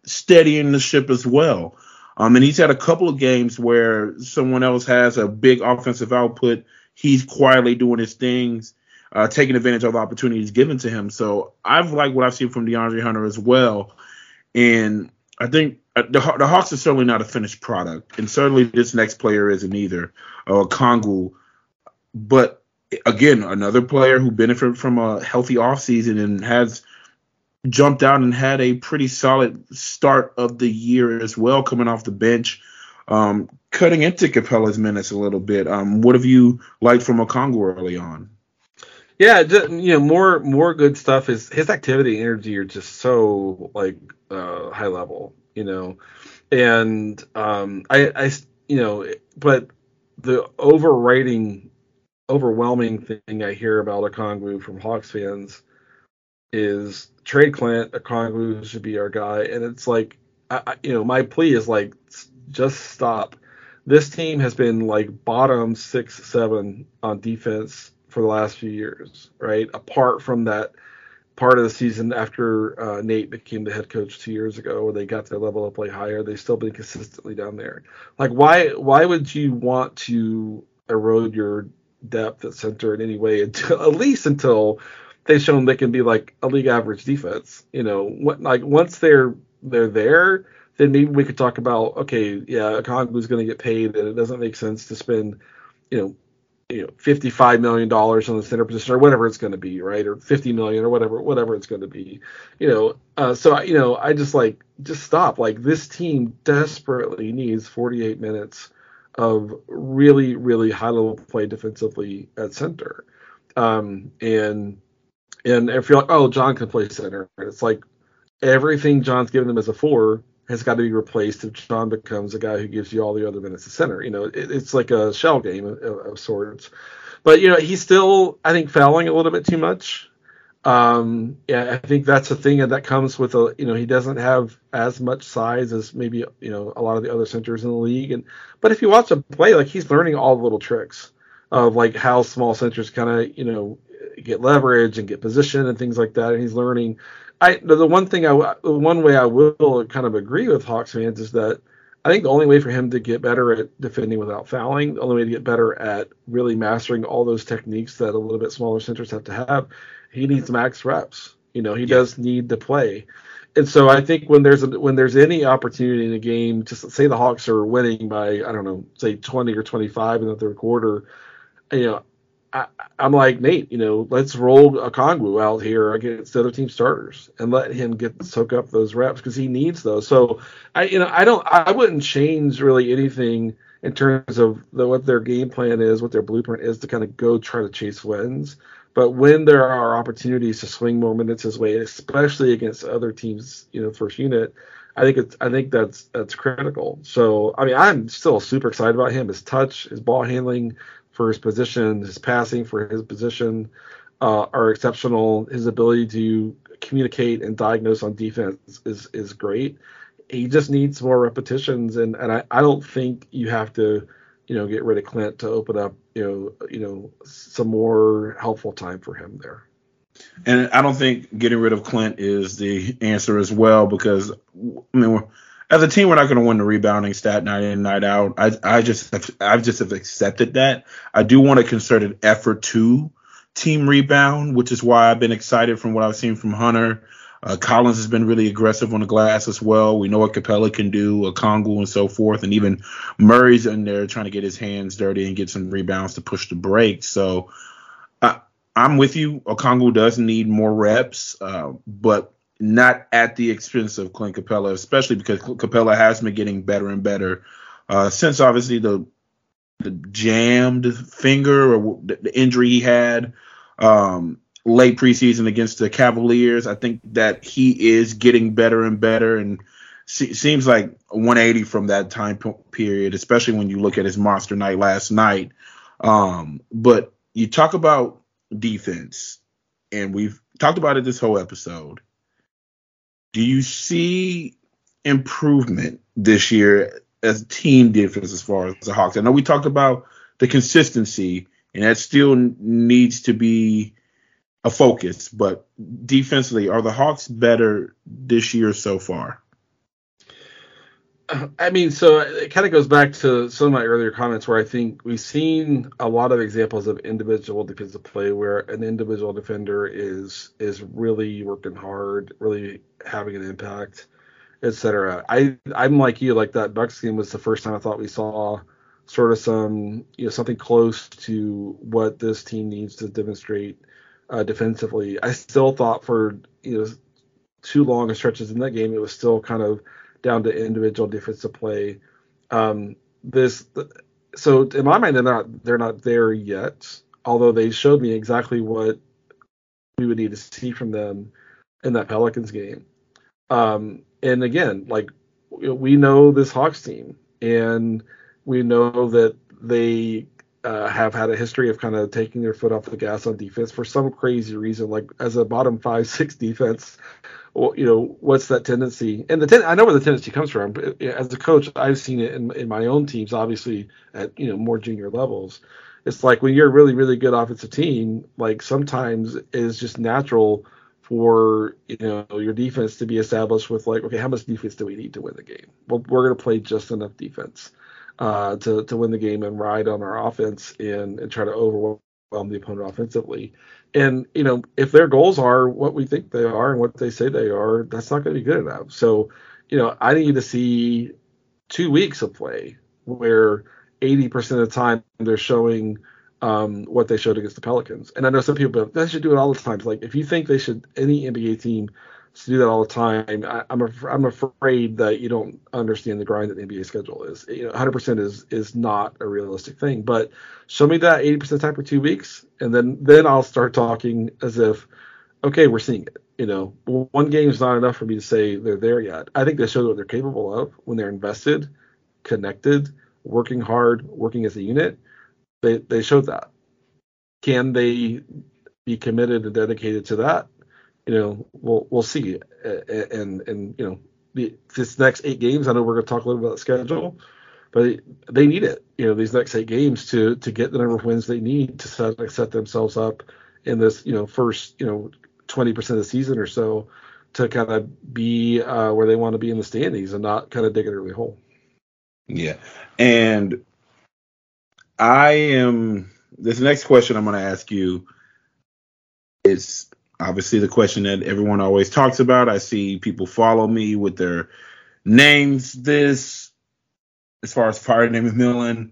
steadying the ship as well. Um, and he's had a couple of games where someone else has a big offensive output. He's quietly doing his things, uh, taking advantage of opportunities given to him. So I've liked what I've seen from DeAndre Hunter as well. And I think the, the Hawks are certainly not a finished product, and certainly this next player isn't either, uh, Okongwu. But again, another player who benefited from a healthy offseason and has jumped out and had a pretty solid start of the year as well, coming off the bench, um, cutting into Capella's minutes a little bit. Um, what have you liked from Okongwu early on? Yeah, just, you know, more more good stuff. Is his activity and energy are just so like uh, high level, you know, and um, I, I, you know, but the overriding, overwhelming thing I hear about Okongwu from Hawks fans is trade Clint. Okongwu should be our guy, and it's like, I, I, you know, my plea is like, just stop. This team has been like bottom six, seven on defense for the last few years, right? Apart from that part of the season after uh, Nate became the head coach two years ago, where they got their level of play higher, they've still been consistently down there. Like, why why would you want to erode your depth at center in any way until, at least until they've shown they can be like a league average defense? You know, what, like once they're they're there, then maybe we could talk about, okay, yeah, Okongwu's going to get paid, and it doesn't make sense to spend, you know, you know, fifty-five million dollars on the center position or whatever it's going to be, right? Or fifty million dollars or whatever, whatever it's going to be, you know? Uh, so, I, you know, I just like, just stop. Like, this team desperately needs forty-eight minutes of really, really high level play defensively at center. Um, and, and if you're like, oh, John can play center, it's like everything John's given them as a four has got to be replaced if John becomes a guy who gives you all the other minutes to center. You know, it, it's like a shell game of, of sorts. But, you know, he's still, I think, fouling a little bit too much. Um, yeah, I think that's a thing that comes with, a, you know, he doesn't have as much size as maybe, you know, a lot of the other centers in the league. And But if you watch him play, like, he's learning all the little tricks of, like, how small centers kind of, you know, get leverage and get position and things like that. And he's learning. I, the one thing I, the one way I will kind of agree with Hawks fans is that I think the only way for him to get better at defending without fouling, the only way to get better at really mastering all those techniques that a little bit smaller centers have to have, he needs max reps. You know, he yeah. does need to play. And so I think when there's a, when there's any opportunity in a game, just say the Hawks are winning by, I don't know, say twenty or twenty-five in the third quarter, you know, I, I'm like, Nate, you know, let's roll Okongwu out here against the other team starters and let him get soak up those reps because he needs those. So I, you know, I don't, I wouldn't change really anything in terms of the, what their game plan is, what their blueprint is to kind of go try to chase wins. But when there are opportunities to swing more minutes his way, especially against other teams, you know, first unit, I think it's, I think that's that's critical. So I mean, I'm still super excited about him. His touch, his ball handling for his position, his passing for his position uh, are exceptional. His ability to communicate and diagnose on defense is is great. He just needs more repetitions, and, and I, I don't think you have to, you know, get rid of Clint to open up, you know, you know, some more helpful time for him there. And I don't think getting rid of Clint is the answer as well, because I mean, we're, as a team, we're not going to win the rebounding stat night in, night out. I, I just, I've just have accepted that. I do want a concerted effort to team rebound, which is why I've been excited from what I've seen from Hunter. Uh, Collins has been really aggressive on the glass as well. We know what Capella can do, Okongwu and so forth, and even Murray's in there trying to get his hands dirty and get some rebounds to push the break. So uh, I'm with you. Okongwu does need more reps, uh, but not at the expense of Clint Capella, especially because Capella has been getting better and better uh, since obviously the the jammed finger or the injury he had. Um, late preseason against the Cavaliers. I think that he is getting better and better, and se- seems like one eighty from that time p- period, especially when you look at his monster night last night. Um, but you talk about defense, and we've talked about it this whole episode. Do you see improvement this year as team defense as far as the Hawks? I know we talked about the consistency, and that still needs to be a focus, but defensively, are the Hawks better this year so far? I mean, so it kind of goes back to some of my earlier comments where I think we've seen a lot of examples of individual defensive play where an individual defender is is really working hard, really having an impact, et cetera. I I'm like you, like that Bucks game was the first time I thought we saw sort of some, you know, something close to what this team needs to demonstrate Uh, defensively. I still thought for you know too long of stretches in that game it was still kind of down to individual defensive play. Um, this so in my mind they're not they're not there yet. Although they showed me exactly what we would need to see from them in that Pelicans game. Um, and again, like we know this Hawks team, and we know that they Uh, have had a history of kind of taking their foot off the gas on defense for some crazy reason. Like as a bottom five, six defense, well, you know, what's that tendency? And the ten- I know where the tendency comes from. But as a coach, I've seen it in, in my own teams, obviously at, you know, more junior levels. It's like when you're a really, really good offensive team, like sometimes it's just natural for, you know, your defense to be established with like, okay, how much defense do we need to win the game? Well, we're going to play just enough defense Uh, to, to win the game and ride on our offense and, and try to overwhelm the opponent offensively. And, you know, if their goals are what we think they are and what they say they are, that's not going to be good enough. So, you know, I need to see two weeks of play where eighty percent of the time they're showing um, what they showed against the Pelicans. And I know some people, but they should do it all the time. It's like, if you think they should, any N B A team to do that all the time, I, I'm af- I'm afraid that you don't understand the grind that the N B A schedule is. You know, one hundred percent is is not a realistic thing. But show me that eighty percent time for two weeks, and then then I'll start talking as if, okay, we're seeing it. You know, one game is not enough for me to say they're there yet. I think they show what they're capable of when they're invested, connected, working hard, working as a unit. They they showed that. Can they be committed and dedicated to that? You know, we'll we'll see, and and you know, the, this next eight games. I know we're going to talk a little about the schedule, but they need it. You know, these next eight games to to get the number of wins they need to set like, set themselves up in this you know first you know twenty percent of the season or so to kind of be uh, where they want to be in the standings and not kind of dig an early hole. Yeah, and I am. This next question I'm going to ask you is obviously the question that everyone always talks about. I see people follow me with their names. This, as far as firing Nate McMillan,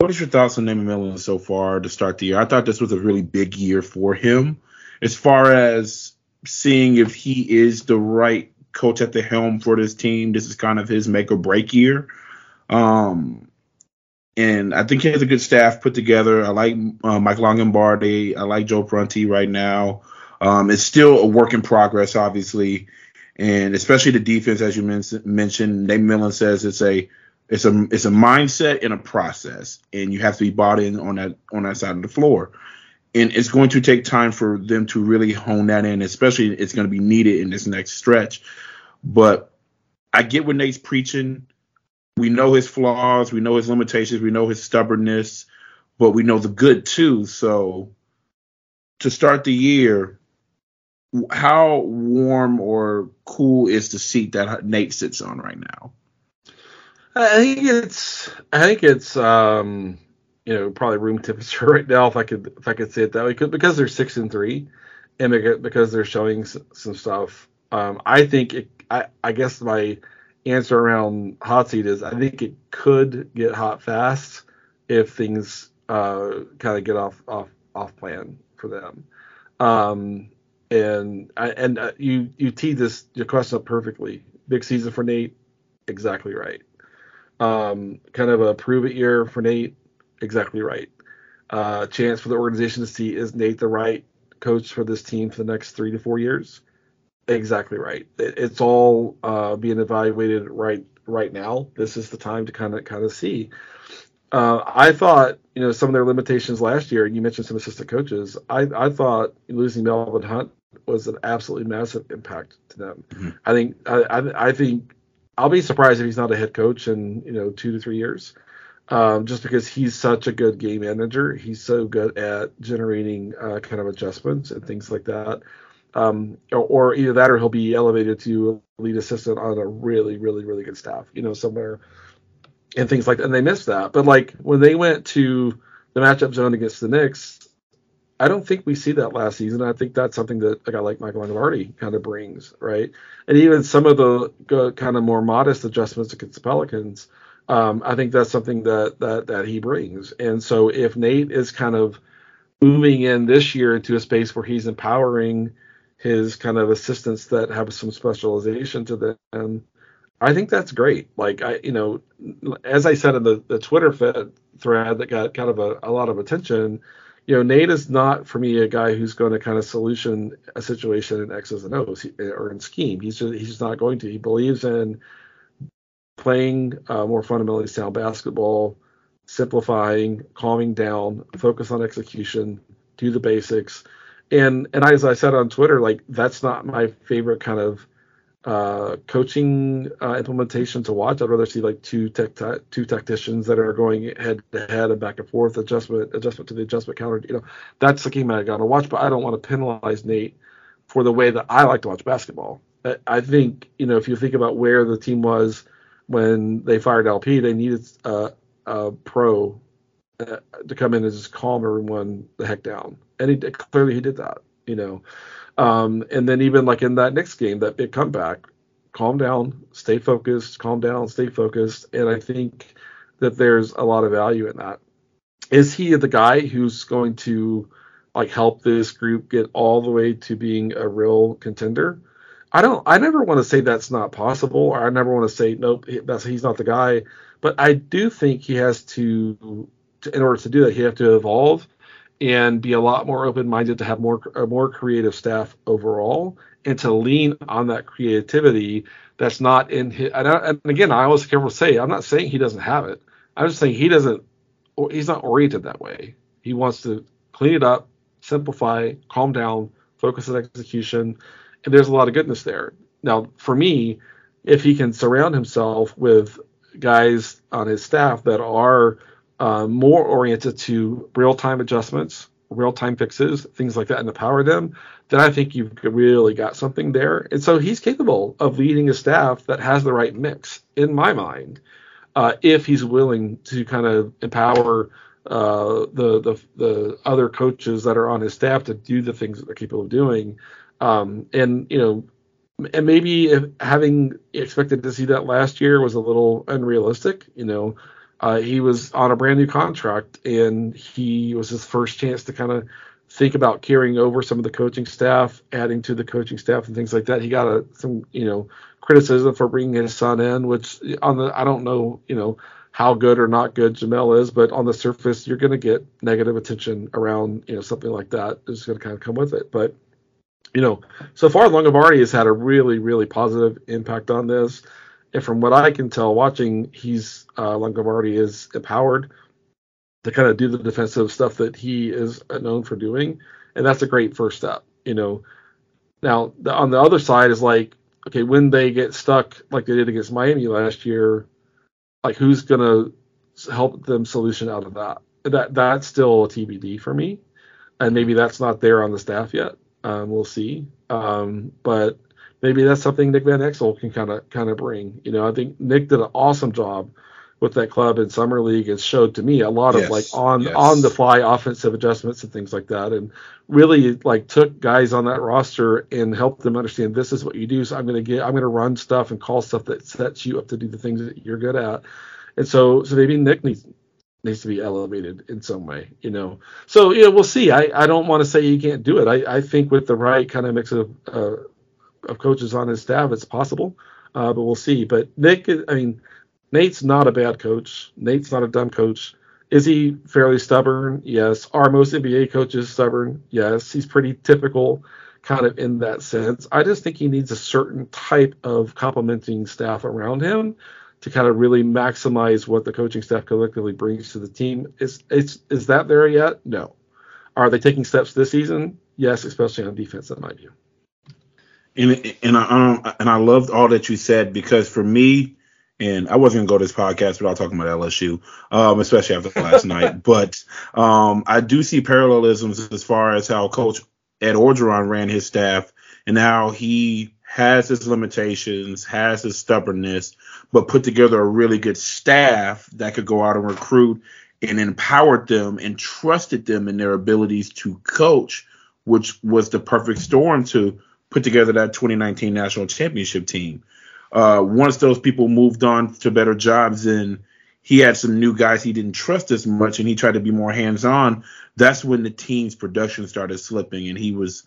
what is your thoughts on Nate McMillan so far to start the year? I thought this was a really big year for him as far as seeing if he is the right coach at the helm for this team. This is kind of his make or break year. Um, And I think he has a good staff put together. I like uh, Mike Longabardi. I like Joe Prunty right now. Um, it's still a work in progress, obviously, and especially the defense, as you men- mentioned. Nate McMillan says it's a it's a it's a mindset and a process, and you have to be bought in on that on that side of the floor. And it's going to take time for them to really hone that in, especially it's going to be needed in this next stretch. But I get what Nate's preaching. We know his flaws, we know his limitations, we know his stubbornness, but we know the good too. So to start the year, how warm or cool is the seat that Nate sits on right now? I think it's, I think it's, um, you know, probably room temperature right now. If I could, if I could say it that way, because, because they're six and three, and because they're showing some stuff. Um, I think it. I, I guess my answer around hot seat is I think it could get hot fast if things uh, kind of get off, off off plan for them. Um, and I, and uh, you you teed this your question up perfectly. Big season for Nate, exactly right. Um, kind of a prove it year for Nate, exactly right. Uh, chance for the organization to see is Nate the right coach for this team for the next three to four years. Exactly right. It's all uh, being evaluated right right now. This is the time to kind of kind of see. Uh, I thought, you know, some of their limitations last year. You mentioned some assistant coaches. I, I thought losing Melvin Hunt was an absolutely massive impact to them. Mm-hmm. I think I, I I think I'll be surprised if he's not a head coach in, you know, two to three years, um, just because he's such a good game manager. He's so good at generating uh, kind of adjustments and things like that. Um, or, or either that, or he'll be elevated to lead assistant on a really, really, really good staff, you know, somewhere, and things like that. And they missed that. But like when they went to the matchup zone against the Knicks, I don't think we see that last season. I think that's something that a guy like Michael Longabardi kind of brings, right? And even some of the kind of more modest adjustments against the Pelicans, um, I think that's something that that that he brings. And so if Nate is kind of moving in this year into a space where he's empowering his kind of assistants that have some specialization to them, I think that's great. Like, I, you know, as I said in the, the Twitter fed, thread that got kind of a, a lot of attention, you know, Nate is not, for me, a guy who's going to kind of solution a situation in X's and O's or in scheme. He's just, he's just not going to. He believes in playing uh, more fundamentally sound basketball, simplifying, calming down, focus on execution, do the basics. And and as I said on Twitter, like, that's not my favorite kind of uh, coaching uh, implementation to watch. I'd rather see like two tech t- two tacticians that are going head to head and back and forth, adjustment adjustment to the adjustment counter. You know, that's the game I got to watch. But I don't want to penalize Nate for the way that I like to watch basketball. I, I think, you know, if you think about where the team was when they fired L P, they needed uh, a pro uh, to come in and just calm everyone the heck down. And he did, clearly he did that, you know. Um, and then even like in that next game, that big comeback, calm down, stay focused, calm down, stay focused. And I think that there's a lot of value in that. Is he the guy who's going to like help this group get all the way to being a real contender? I don't. I never want to say that's not possible, or I never want to say nope, that's he's not the guy. But I do think he has to, to in order to do that, he has to evolve and be a lot more open-minded, to have more a more creative staff overall, and to lean on that creativity that's not in his. And, I, and again, I always careful to say, I'm not saying he doesn't have it. I'm just saying he doesn't. Or he's not oriented that way. He wants to clean it up, simplify, calm down, focus on execution, and there's a lot of goodness there. Now, for me, if he can surround himself with guys on his staff that are Uh, more oriented to real-time adjustments, real-time fixes, things like that, and empower them, then I think you've really got something there. And so he's capable of leading a staff that has the right mix, in my mind, uh, if he's willing to kind of empower uh, the, the the other coaches that are on his staff to do the things that they're capable of doing. Um, and, you know, and maybe if having expected to see that last year was a little unrealistic, you know. Uh, he was on a brand new contract, and he was his first chance to kind of think about carrying over some of the coaching staff, adding to the coaching staff, and things like that. He got a, some, you know, criticism for bringing his son in, which on the I don't know, you know, how good or not good Jamel is, but on the surface, you're going to get negative attention around, you know, something like that. It's going to kind of come with it, but you know, so far Longabardi has had a really, really positive impact on this. And from what I can tell watching, he's uh, Longabardi is empowered to kind of do the defensive stuff that he is known for doing. And that's a great first step, you know. Now, the, on the other side is like, okay, when they get stuck like they did against Miami last year, like who's going to help them solution out of that? That That's still a T B D for me. And maybe that's not there on the staff yet. Um, we'll see. Um, but maybe that's something Nick Van Exel can kind of kind of bring. You know, I think Nick did an awesome job with that club in summer league. It showed to me a lot of yes, like on yes. on the fly offensive adjustments and things like that, and really like took guys on that roster and helped them understand this is what you do. So I'm gonna get I'm gonna run stuff and call stuff that sets you up to do the things that you're good at. And so so maybe Nick needs needs to be elevated in some way, you know. So yeah, we'll see. I, I don't want to say you can't do it. I, I think with the right kind of mix of uh, of coaches on his staff, it's possible. Uh, but we'll see. But Nick, I mean. Nate's not a bad coach. Nate's not a dumb coach. Is he fairly stubborn? Yes. Are most N B A coaches stubborn? Yes. He's pretty typical kind of in that sense. I just think he needs a certain type of complementing staff around him to kind of really maximize what the coaching staff collectively brings to the team. Is, it's, is that there yet? No. Are they taking steps this season? Yes, especially on defense, in my view. And, and, I, um, and I loved all that you said, because for me, and I wasn't going to go to this podcast without talking about L S U, um, especially after last night. But um, I do see parallelisms as far as how Coach Ed Orgeron ran his staff and how he has his limitations, has his stubbornness, but put together a really good staff that could go out and recruit and empowered them and trusted them in their abilities to coach, which was the perfect storm to put together that twenty nineteen national championship team. Uh, once those people moved on to better jobs and he had some new guys he didn't trust as much and he tried to be more hands-on, that's when the team's production started slipping and he was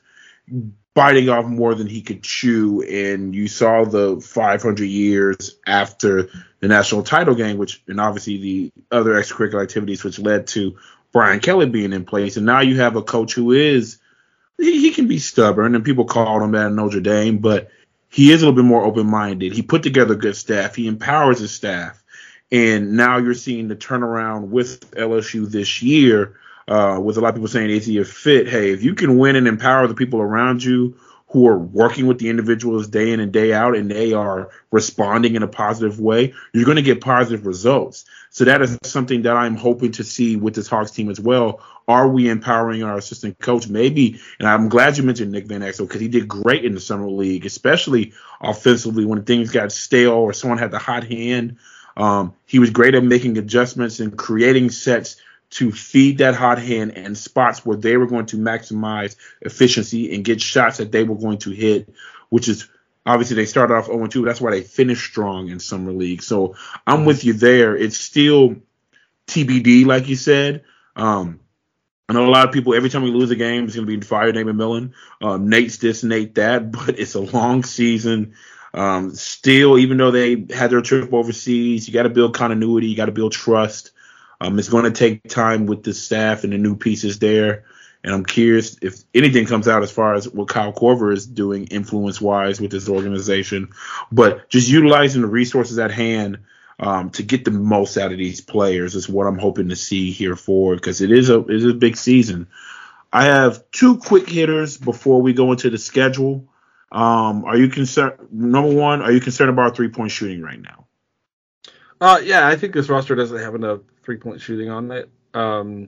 biting off more than he could chew. And you saw the five hundred years after the national title game, which and obviously the other extracurricular activities, which led to Brian Kelly being in place. And now you have a coach who is – he can be stubborn, and people called him that in Notre Dame, but – he is a little bit more open-minded. He put together good staff. He empowers his staff. And now you're seeing the turnaround with L S U this year, uh, with a lot of people saying, is he a fit? Hey, if you can win and empower the people around you who are working with the individuals day in and day out and they are responding in a positive way, you're going to get positive results. So that is something that I'm hoping to see with this Hawks team as well. Are we empowering our assistant coach? Maybe, and I'm glad you mentioned Nick Van Exel, because he did great in the summer league, especially offensively when things got stale or someone had the hot hand. Um, he was great at making adjustments and creating sets to feed that hot hand and spots where they were going to maximize efficiency and get shots that they were going to hit, which is obviously they started off oh and two. That's why they finished strong in summer league. So I'm with you there. It's still T B D, like you said. Um, I know a lot of people, every time we lose a game, it's going to be fire Nate McMillan. Um, Nate's this, Nate that, but it's a long season. Um, still, even though they had their trip overseas, you got to build continuity. You got to build trust. Um, it's going to take time with the staff and the new pieces there. And I'm curious if anything comes out as far as what Kyle Korver is doing influence-wise with this organization. But just utilizing the resources at hand um, to get the most out of these players is what I'm hoping to see here forward, because it is a it is a big season. I have two quick hitters before we go into the schedule. Um, are you concerned? Number one, are you concerned about three-point shooting right now? Uh, yeah, I think this roster doesn't have enough three-point shooting on it, um,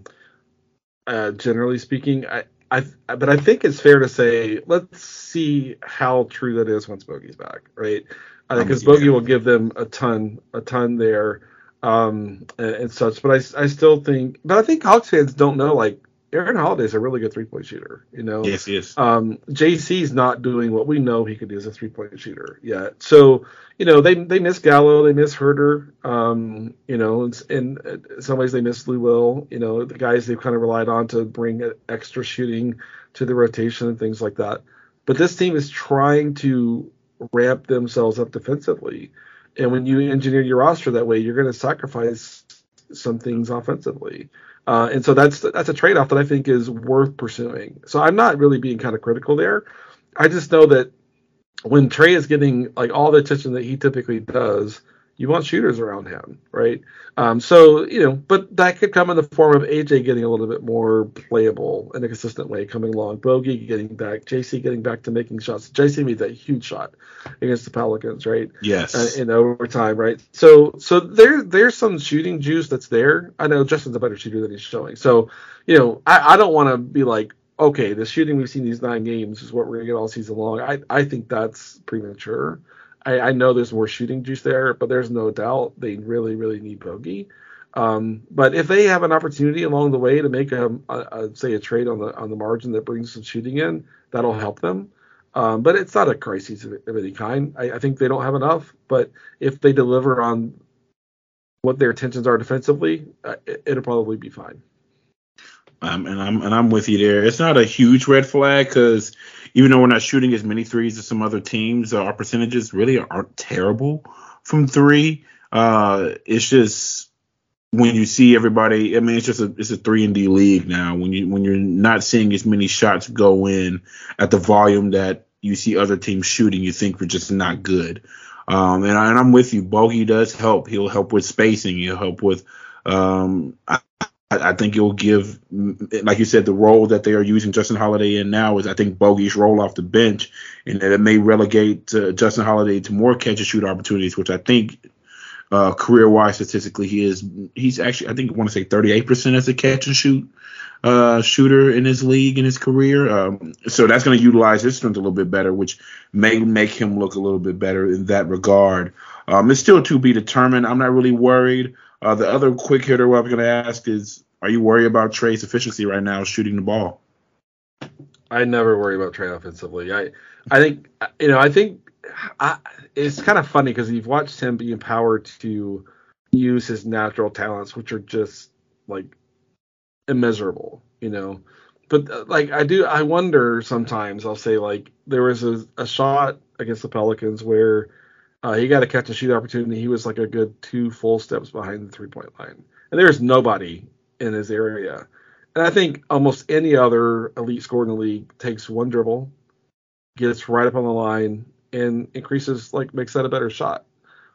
uh, generally speaking. I, I, but I think it's fair to say let's see how true that is once Bogey's back, right? I think because um, Bogey yeah. will give them a ton, a ton there um, and, and such. But I, I still think – but I think Hawks fans don't know, like, Aaron Holiday's a really good three-point shooter, you know? Yes, he is. Um, J C's not doing what we know he could do as a three-point shooter yet. So, you know, they they miss Gallo, they miss Huerter, um, you know, and, and in some ways they miss Lou Will, you know, the guys they've kind of relied on to bring extra shooting to the rotation and things like that. But this team is trying to ramp themselves up defensively. And when you engineer your roster that way, you're going to sacrifice some things offensively. Uh, and so that's that's a trade-off that I think is worth pursuing. So I'm not really being kind of critical there. I just know that when Trae is getting like all the attention that he typically does, you want shooters around him, right? Um, so, you know, but that could come in the form of A J getting a little bit more playable in a consistent way coming along, Bogey getting back, J C getting back to making shots. J C made that huge shot against the Pelicans, right? Yes. Uh, in overtime, right? So so there there's some shooting juice that's there. I know Justin's a better shooter than he's showing. So, you know, I, I don't want to be like, okay, the shooting we've seen these nine games is what we're going to get all season long, I, I think that's premature. I, I know there's more shooting juice there, but there's no doubt they really, really need Bogey. Um, but if they have an opportunity along the way to make a, a, a say a trade on the on the margin that brings some shooting in, that'll help them. Um, but it's not a crisis of, of any kind. I, I think they don't have enough. But if they deliver on what their intentions are defensively, uh, it, it'll probably be fine. Um, and I'm and I'm with you there. It's not a huge red flag because even though we're not shooting as many threes as some other teams, our percentages really aren't terrible from three. Uh, it's just. When you see everybody, I mean, it's just a it's a three and D league now. When you when you're not seeing as many shots go in at the volume that you see other teams shooting, you think we're just not good. Um, and, I, and I'm with you. Bogey does help. He'll help with spacing. He'll help with. Um, I, I think he'll give, like you said, the role that they are using Justin Holiday in now is I think Bogey's role off the bench, and that it may relegate uh, Justin Holiday to more catch and shoot opportunities, which I think. Uh, career-wise, statistically, he is he's actually I think I want to say thirty-eight percent as a catch and shoot uh, shooter in his league in his career. Um, so that's going to utilize his strength a little bit better, which may make him look a little bit better in that regard. Um, it's still to be determined. I'm not really worried. Uh, the other quick hitter what I'm going to ask is, are you worried about Trae's efficiency right now shooting the ball? I never worry about Trae offensively. I I think you know I think. I, it's kind of funny because you've watched him be empowered to use his natural talents, which are just like immeasurable, you know. But uh, like I do, I wonder sometimes. I'll say like there was a, a shot against the Pelicans where uh, he got a catch and shoot opportunity. He was like a good two full steps behind the three point line, and there's nobody in his area. And I think almost any other elite scorer in the league takes one dribble, gets right up on the line. And increases, like, makes that a better shot.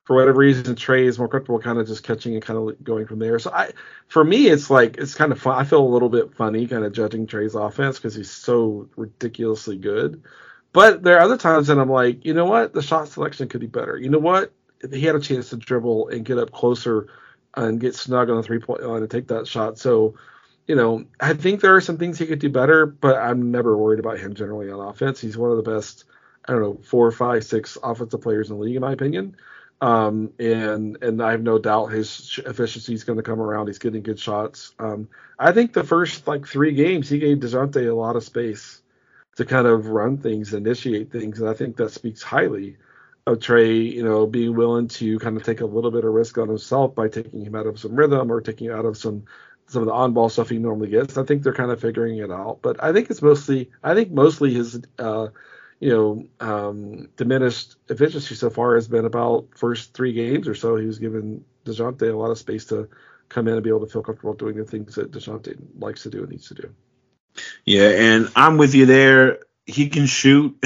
For whatever reason, Trae is more comfortable kind of just catching and kind of going from there. So, I, for me, it's like, it's kind of fun. I feel a little bit funny kind of judging Trae's offense because he's so ridiculously good. But there are other times that I'm like, you know what? The shot selection could be better. You know what? He had a chance to dribble and get up closer and get snug on the three-point line and take that shot. So, you know, I think there are some things he could do better, but I'm never worried about him generally on offense. He's one of the best I don't know, four, five, six offensive players in the league, in my opinion. Um, and and I have no doubt his efficiency is going to come around. He's getting good shots. Um, I think the first, like, three games, he gave DeJounte a lot of space to kind of run things, initiate things. And I think that speaks highly of Trae, you know, being willing to kind of take a little bit of risk on himself by taking him out of some rhythm or taking out of some some of the on-ball stuff he normally gets. I think they're kind of figuring it out. But I think it's mostly – I think mostly his uh, – you know, um, diminished efficiency so far has been about first three games or so. He was giving DeJounte a lot of space to come in and be able to feel comfortable doing the things that DeJounte likes to do and needs to do. Yeah, and I'm with you there. He can shoot.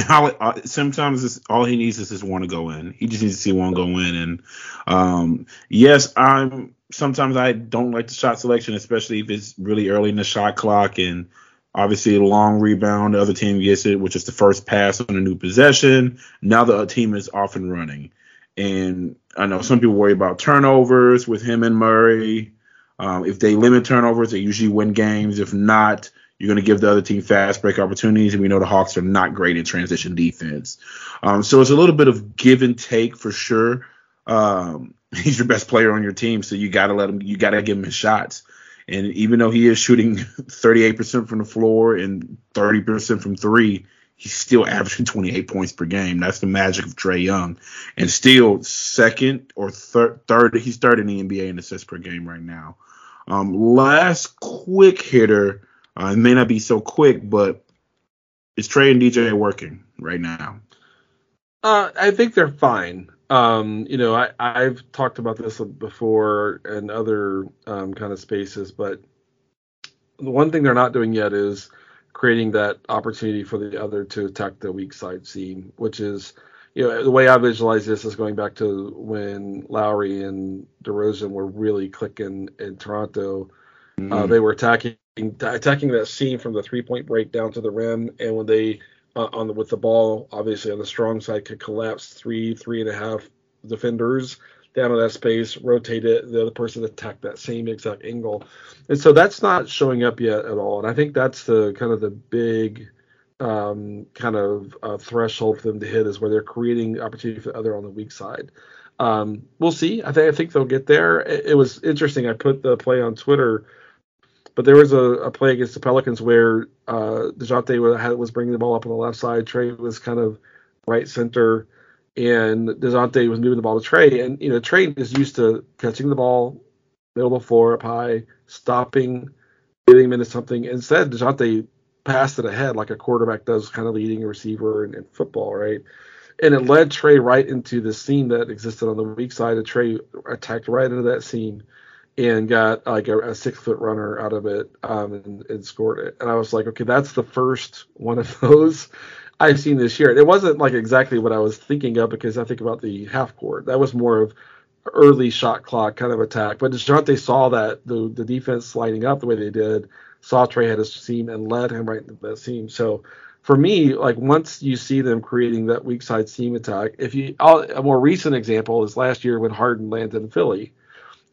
Sometimes it's, all he needs is just one to go in. He just needs to see one go in. And um, yes, I'm. Sometimes I don't like the shot selection, especially if it's really early in the shot clock and. Obviously, a long rebound, the other team gets it, which is the first pass on a new possession. Now the team is off and running. And I know some people worry about turnovers with him and Murray. Um, if they limit turnovers, they usually win games. If not, you're going to give the other team fast break opportunities. And we know the Hawks are not great in transition defense. Um, so it's a little bit of give and take for sure. Um, he's your best player on your team, so you got to let him. You got to give him his shots. And even though he is shooting thirty-eight percent from the floor and thirty percent from three, he's still averaging twenty-eight points per game. That's the magic of Trae Young. And still second or thir- third, he's third in the N B A in assists per game right now. Um, last quick hitter, uh, it may not be so quick, but is Trae and D J working right now? Uh, I think they're fine. Um, you know, I, I've talked about this before in other um, kind of spaces, but the one thing they're not doing yet is creating that opportunity for the other to attack the weak side seam, which is, you know, the way I visualize this is going back to when Lowry and DeRozan were really clicking in Toronto. Mm-hmm. Uh, they were attacking attacking that seam from the three-point break down to the rim, and when they Uh, on the, with the ball, obviously on the strong side, could collapse three, three and a half defenders. down to that space, rotate it, the other person attack that same exact angle. And so that's not showing up yet at all. And I think that's the kind of the big um, kind of uh, threshold for them to hit, is where they're creating opportunity for the other on the weak side. Um, we'll see. I think I think they'll get there. It, it was interesting. I put the play on Twitter, but there was a, a play against the Pelicans where uh, DeJounte was, was bringing the ball up on the left side. Trae was kind of right center, and DeJounte was moving the ball to Trae. And, you know, Trae is used to catching the ball, middle of the floor, up high, stopping, getting him into something. Instead, DeJounte passed it ahead like a quarterback does, kind of leading a receiver in, in football, right? And it led Trae right into the seam that existed on the weak side. And Trae attacked right into that seam and got like a, a six-foot runner out of it um, and, and scored it. And I was like, okay, that's the first one of those I've seen this year. And it wasn't like exactly what I was thinking of, because I think about the half court. That was more of early shot clock kind of attack. But DeJounte saw that, the, the defense lining up the way they did, saw Trae had a seam and led him right into that seam. So for me, like, once you see them creating that weak side seam attack, if you I'll, a more recent example is last year when Harden landed in Philly.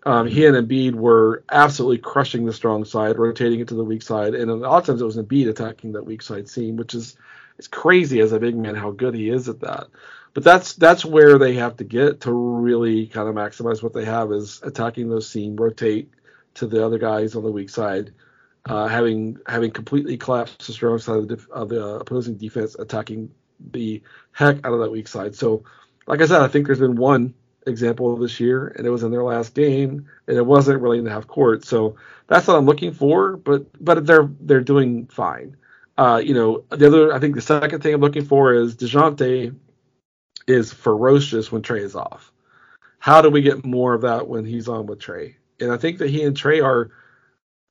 Um, he and Embiid were absolutely crushing the strong side, rotating it to the weak side. And a lot of times it was Embiid attacking that weak side seam, which is it's crazy as a big man how good he is at that. But that's that's where they have to get to really kind of maximize what they have, is attacking those seam, rotate to the other guys on the weak side, uh, having having completely collapsed the strong side of the, def- of the opposing defense, attacking the heck out of that weak side. So, like I said, I think there's been one example of this year, and it was in their last game, and it wasn't really in the half court. So that's what I'm looking for, but but they're they're doing fine. Uh, you know, the other I think the second thing I'm looking for is DeJounte is ferocious when Trae is off. How do we get more of that when he's on with Trae? And I think that he and Trae are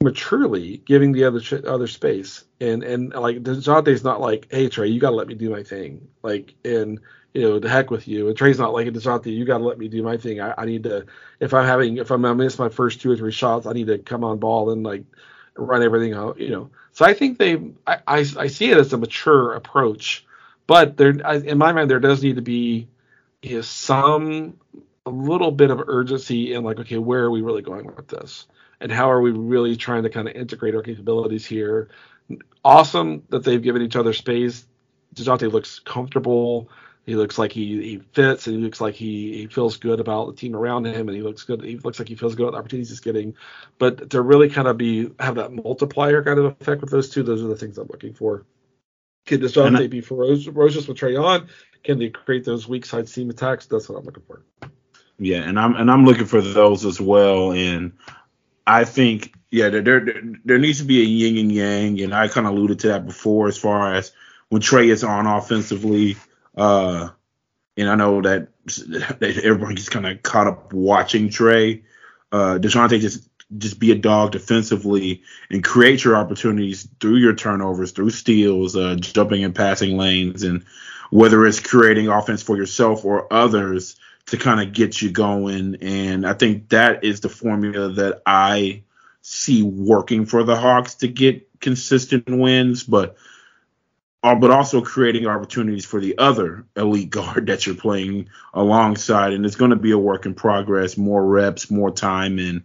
maturely giving the other other space, and and like DeJounte's not like, hey Trae, you got to let me do my thing, like, and you know, the heck with you. And Trae's not like, DeJounte, you got to let me do my thing. I, I need to, if I'm having, if I'm, I miss my first two or three shots, I need to come on ball and like run everything out, you know. So I think they, I, I, I see it as a mature approach, but there, I, in my mind, there does need to be, you know, some, a little bit of urgency in like, okay, where are we really going with this? And how are we really trying to kind of integrate our capabilities here? Awesome that they've given each other space. DeJounte looks comfortable. He looks like he, he fits, and he looks like he, he feels good about the team around him, and he looks good. He looks like he feels good about the opportunities he's getting. But to really kind of be have that multiplier kind of effect with those two, those are the things I'm looking for. Can DeJounte be ferocious with Trae on? Can they create those weak side seam attacks? That's what I'm looking for. Yeah, and I'm and I'm looking for those as well. And I think yeah, there there, there needs to be a yin and yang, and I kind of alluded to that before as far as when Trae is on offensively. Uh, and I know that everyone gets kind of caught up watching Trae. Uh, DeJounte just just be a dog defensively and create your opportunities through your turnovers, through steals, uh, jumping and passing lanes, and whether it's creating offense for yourself or others to kind of get you going. And I think that is the formula that I see working for the Hawks to get consistent wins, but but also creating opportunities for the other elite guard that you're playing alongside. And it's going to be a work in progress, more reps, more time. And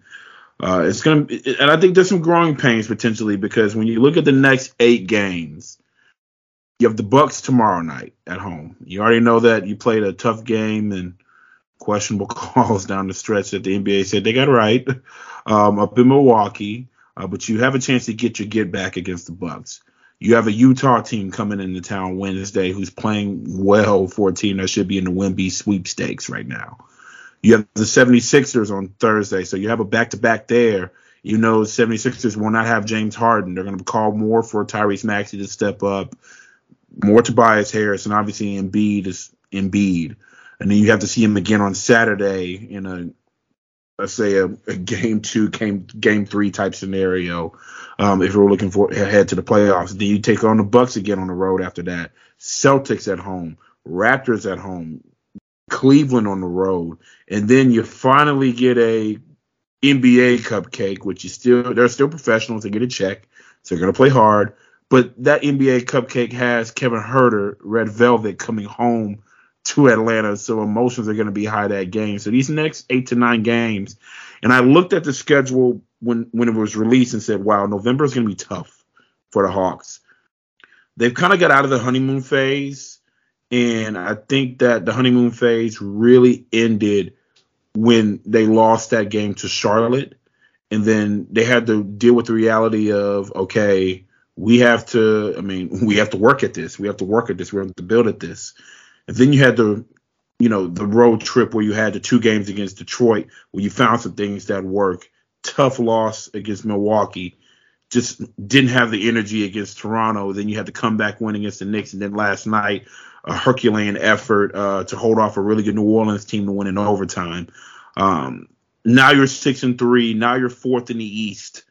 uh, it's going to, and I think there's some growing pains potentially, because when you look at the next eight games, you have the Bucks tomorrow night at home. You already know that you played a tough game and questionable calls down the stretch that the N B A said they got right um, up in Milwaukee. Uh, but you have a chance to get your get back against the Bucks. You have a Utah team coming into town Wednesday who's playing well for a team that should be in the Wemby sweepstakes right now. You have the seventy-sixers on Thursday, so you have a back-to-back there. You know, seventy-sixers will not have James Harden. They're going to call more for Tyrese Maxey to step up, more Tobias Harris, and obviously Embiid is Embiid. And then you have to see him again on Saturday in a, let's say, a, a game two, game, game three type scenario. Um, if we're looking for ahead to the playoffs, then you take on the Bucks again on the road after that. Celtics at home, Raptors at home, Cleveland on the road, and then you finally get a N B A cupcake, which is still they're still professionals. They get a check, so they're gonna play hard. But that N B A cupcake has Kevin Huerter, Red Velvet, coming home to Atlanta, so emotions are going to be high that game. So these next eight to nine games, and I looked at the schedule when, when it was released and said, wow, November is going to be tough for the Hawks. They've kind of got out of the honeymoon phase, and I think that the honeymoon phase really ended when they lost that game to Charlotte, and then they had to deal with the reality of, okay, we have to, I mean, we have to work at this. We have to work at this. We have to build at this. And then you had the, you know, the road trip where you had the two games against Detroit, where you found some things that work. Tough loss against Milwaukee. Just didn't have the energy against Toronto. Then you had to come back win against the Knicks. And then last night, a Herculean effort uh, to hold off a really good New Orleans team to win in overtime. Um, now you're six and three. Now you're fourth in the East.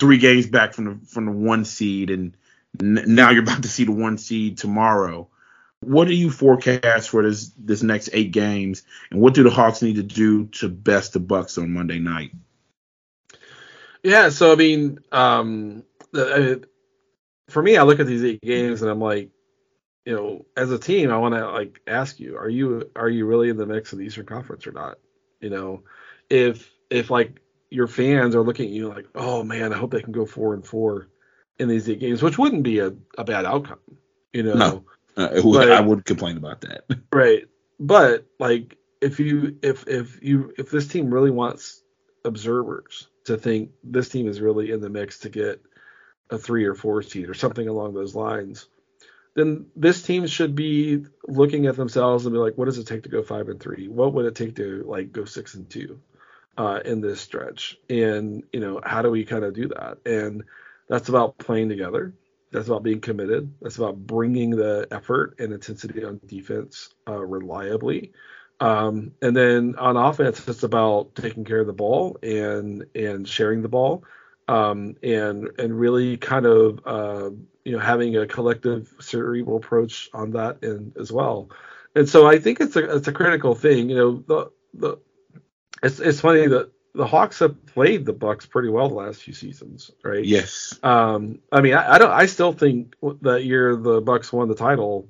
Three games back from the from the one seed, and n- now you're about to see the one seed tomorrow. What do you forecast for this this next eight games, and what do the Hawks need to do to best the Bucks on Monday night? Yeah, so I mean, um, I, for me, I look at these eight games and I'm like, you know, as a team, I want to like ask you, are you are you really in the mix of the Eastern Conference or not? You know, if if like. Your fans are looking at you like, oh man, I hope they can go four and four in these eight games, which wouldn't be a, a bad outcome, you know. No, uh, would, but, I would complain about that. Right, but like if you if if you if this team really wants observers to think this team is really in the mix to get a three or four seed or something along those lines, then this team should be looking at themselves and be like, what does it take to go five and three? What would it take to like go six and two? Uh, in this stretch, and you know, how do we kind of do that? And that's about playing together. That's about being committed. That's about bringing the effort and intensity on defense uh, reliably, um, and then on offense, it's about taking care of the ball and and sharing the ball, um, and and really kind of uh, you know having a collective cerebral approach on that and as well. And so I think it's a it's a critical thing. You know the the It's it's funny that the Hawks have played the Bucks pretty well the last few seasons, right? Yes. Um, I mean, I, I don't. I still think that year the Bucks won the title.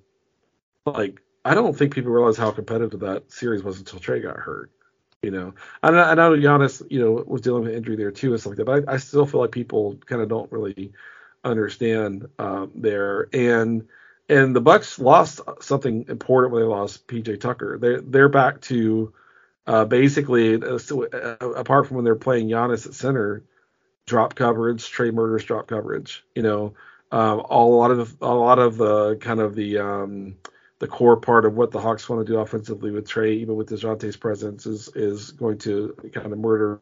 Like, I don't think people realize how competitive that series was until Trae got hurt. You know, I know, I know Giannis, you know, was dealing with injury there too and stuff like that. But I, I still feel like people kind of don't really understand um, there. And and the Bucks lost something important when they lost P J Tucker. They they're back to. Uh, basically, uh, so, uh, apart from when they're playing Giannis at center, drop coverage, Trae Murder's drop coverage. You know, um, all, a lot of the, a lot of the kind of the um, the core part of what the Hawks want to do offensively with Trae, even with DeJounte's presence, is is going to kind of murder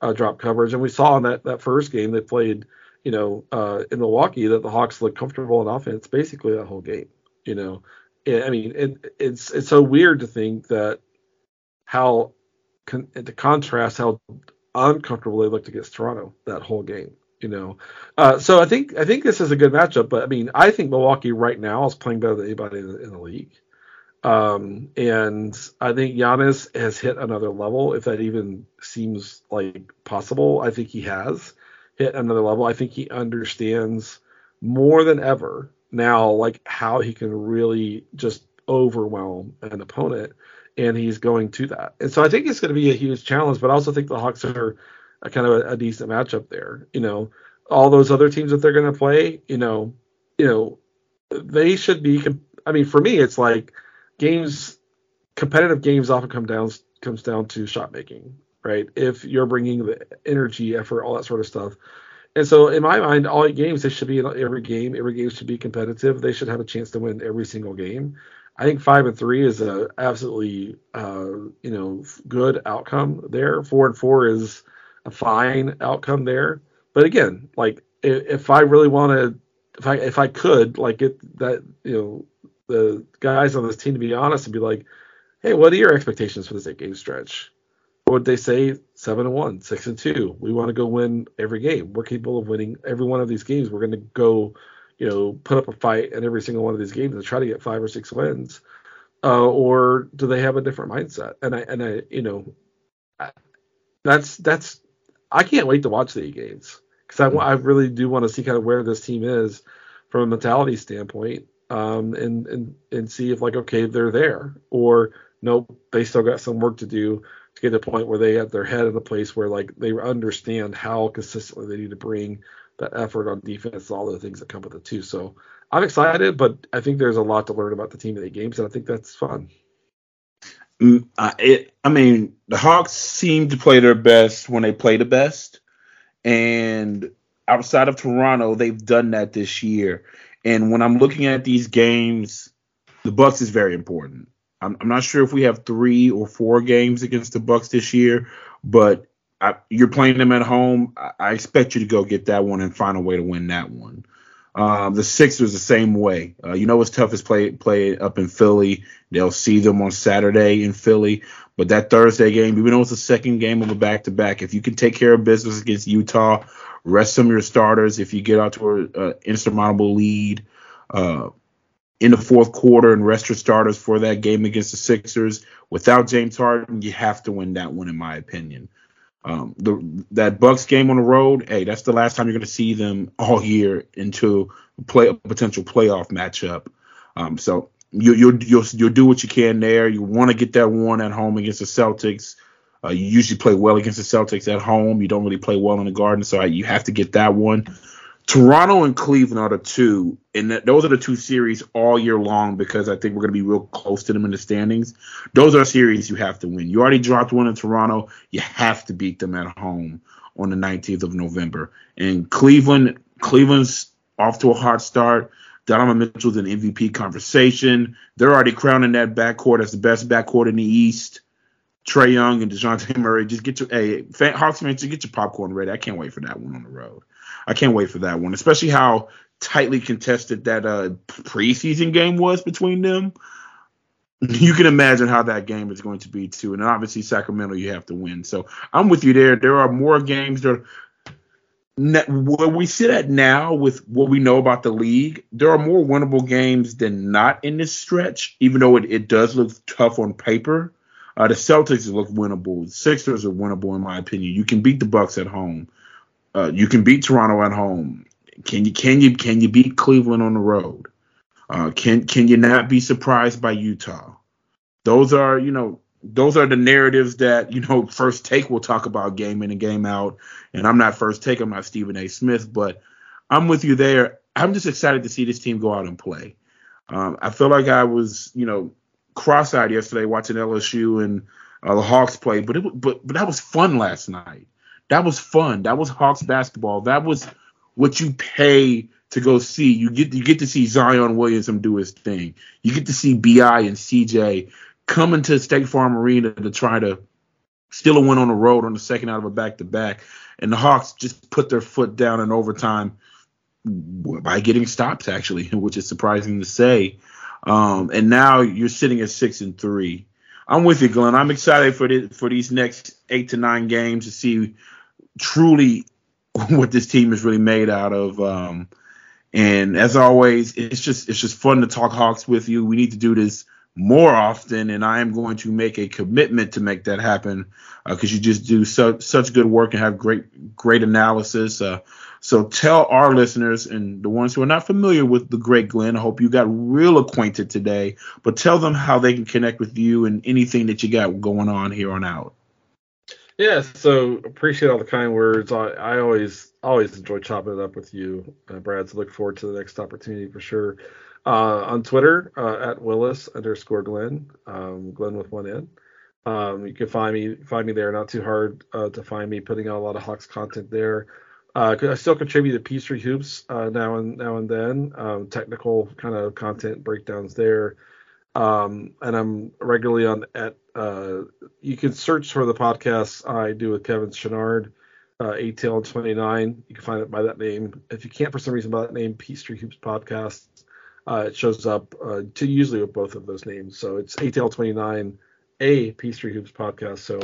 uh, drop coverage. And we saw in that, that first game they played, you know, uh, in Milwaukee that the Hawks looked comfortable in offense basically that whole game. You know, I mean, it, it's it's so weird to think that. How, con- to contrast, how uncomfortable they looked against Toronto that whole game, you know. Uh, so I think I think this is a good matchup, but I mean, I think Milwaukee right now is playing better than anybody in the, in the league, um, and I think Giannis has hit another level, if that even seems like possible. I think he has hit another level. I think he understands more than ever now, like how he can really just overwhelm an opponent. And he's going to that. And so I think it's going to be a huge challenge, but I also think the Hawks are a kind of a, a decent matchup there. You know, all those other teams that they're going to play, you know, you know, they should be, I mean, for me, it's like games, competitive games often come down, comes down to shot making, right? If you're bringing the energy, effort, all that sort of stuff. And so in my mind, all eight games, they should be in every game. Every game should be competitive. They should have a chance to win every single game. I think five and three is a absolutely uh, you know good outcome there. Four and four is a fine outcome there. But again, like if, if I really want to, if I if I could like get that you know the guys on this team to be honest and be like, hey, what are your expectations for this eight game stretch? What would they say? Seven and one, six and two. We want to go win every game. We're capable of winning every one of these games. We're going to go. You know, put up a fight in every single one of these games and try to get five or six wins, uh, or do they have a different mindset? And I and I, you know, I, that's that's I can't wait to watch the eight games because I I really do want to see kind of where this team is from a mentality standpoint um, and, and, and see if, like, okay, they're there, or nope, they still got some work to do to get to the point where they have their head in the place where, like, they understand how consistently they need to bring that effort on defense, all the things that come with it too. So I'm excited, but I think there's a lot to learn about the team in the games, and I think that's fun. I, it, I mean, the Hawks seem to play their best when they play the best, and outside of Toronto, they've done that this year. And when I'm looking at these games, the Bucks is very important. I'm, I'm not sure if we have three or four games against the Bucks this year, but I, you're playing them at home. I, I expect you to go get that one and find a way to win that one. Um, the Sixers the same way. Uh, you know, it's tough is play play up in Philly. They'll see them on Saturday in Philly. But that Thursday game, even though it's the second game of a back-to-back, if you can take care of business against Utah, rest some of your starters. If you get out to an insurmountable lead uh, in the fourth quarter and rest your starters for that game against the Sixers, without James Harden, you have to win that one, in my opinion. Um, the, that Bucks game on the road, hey, that's the last time you're going to see them all year into play a potential playoff matchup. Um, so you, you'll you'll you'll do what you can there. You want to get that one at home against the Celtics. Uh, you usually play well against the Celtics at home. You don't really play well in the Garden, so you have to get that one. Toronto and Cleveland are the two, and th- those are the two series all year long because I think we're going to be real close to them in the standings. Those are series you have to win. You already dropped one in Toronto. You have to beat them at home on the nineteenth of November. And Cleveland, Cleveland's off to a hot start. Donovan Mitchell's in M V P conversation. They're already crowning that backcourt as the best backcourt in the East. Trae Young and DeJounte Murray, just get your hey, fan, Hawks fans, just get your popcorn ready. I can't wait for that one on the road. I can't wait for that one, especially how tightly contested that uh, preseason game was between them. You can imagine how that game is going to be, too. And obviously, Sacramento, you have to win. So I'm with you there. There are more games that – where we sit at now with what we know about the league, there are more winnable games than not in this stretch, even though it, it does look tough on paper. Uh, the Celtics look winnable. The Sixers are winnable, in my opinion. You can beat the Bucks at home. Uh, you can beat Toronto at home. Can you can you can you beat Cleveland on the road? Uh, can can you not be surprised by Utah? Those are you know those are the narratives that you know First Take will talk about game in and game out. And I'm not First Take. I'm not Stephen A. Smith, but I'm with you there. I'm just excited to see this team go out and play. Um, I feel like I was you know cross-eyed yesterday watching L S U and uh, the Hawks play, but it but but that was fun last night. That was fun. That was Hawks basketball. That was what you pay to go see. You get you get to see Zion Williamson do his thing. You get to see B I and C J coming to State Farm Arena to try to steal a win on the road on the second out of a back-to-back. And the Hawks just put their foot down in overtime by getting stops, actually, which is surprising to say. Um, and now you're sitting at six and three. I'm with you, Glenn. I'm excited for this, for these next eight to nine games to see truly what this team is really made out of. Um, and as always, it's just it's just fun to talk Hawks with you. We need to do this more often, and I am going to make a commitment to make that happen because uh, you just do so, such good work and have great, great analysis. Uh, so tell our listeners and the ones who are not familiar with the great Glenn, I hope you got real acquainted today, but tell them how they can connect with you and anything that you got going on here on out. Yeah, so appreciate all the kind words. I, I always always enjoy chopping it up with you, uh, Brad, so look forward to the next opportunity for sure. Uh, on Twitter, uh, at Willis underscore Glenn, um, Glenn with one N. Um, you can find me find me there, not too hard uh, to find me, putting out a lot of Hawks content there. Uh, I still contribute to Peachtree Hoops uh, now and now and then, um, technical kind of content breakdowns there. Um, and I'm regularly on at, uh, you can search for the podcast I do with Kevin Chenard, uh, A T L twenty-nine. You can find it by that name. If you can't, for some reason, by that name, Peachtree Hoops Podcast, uh, it shows up, uh, to usually with both of those names. So it's A T L twenty-nine, a Peachtree Hoops Podcast. So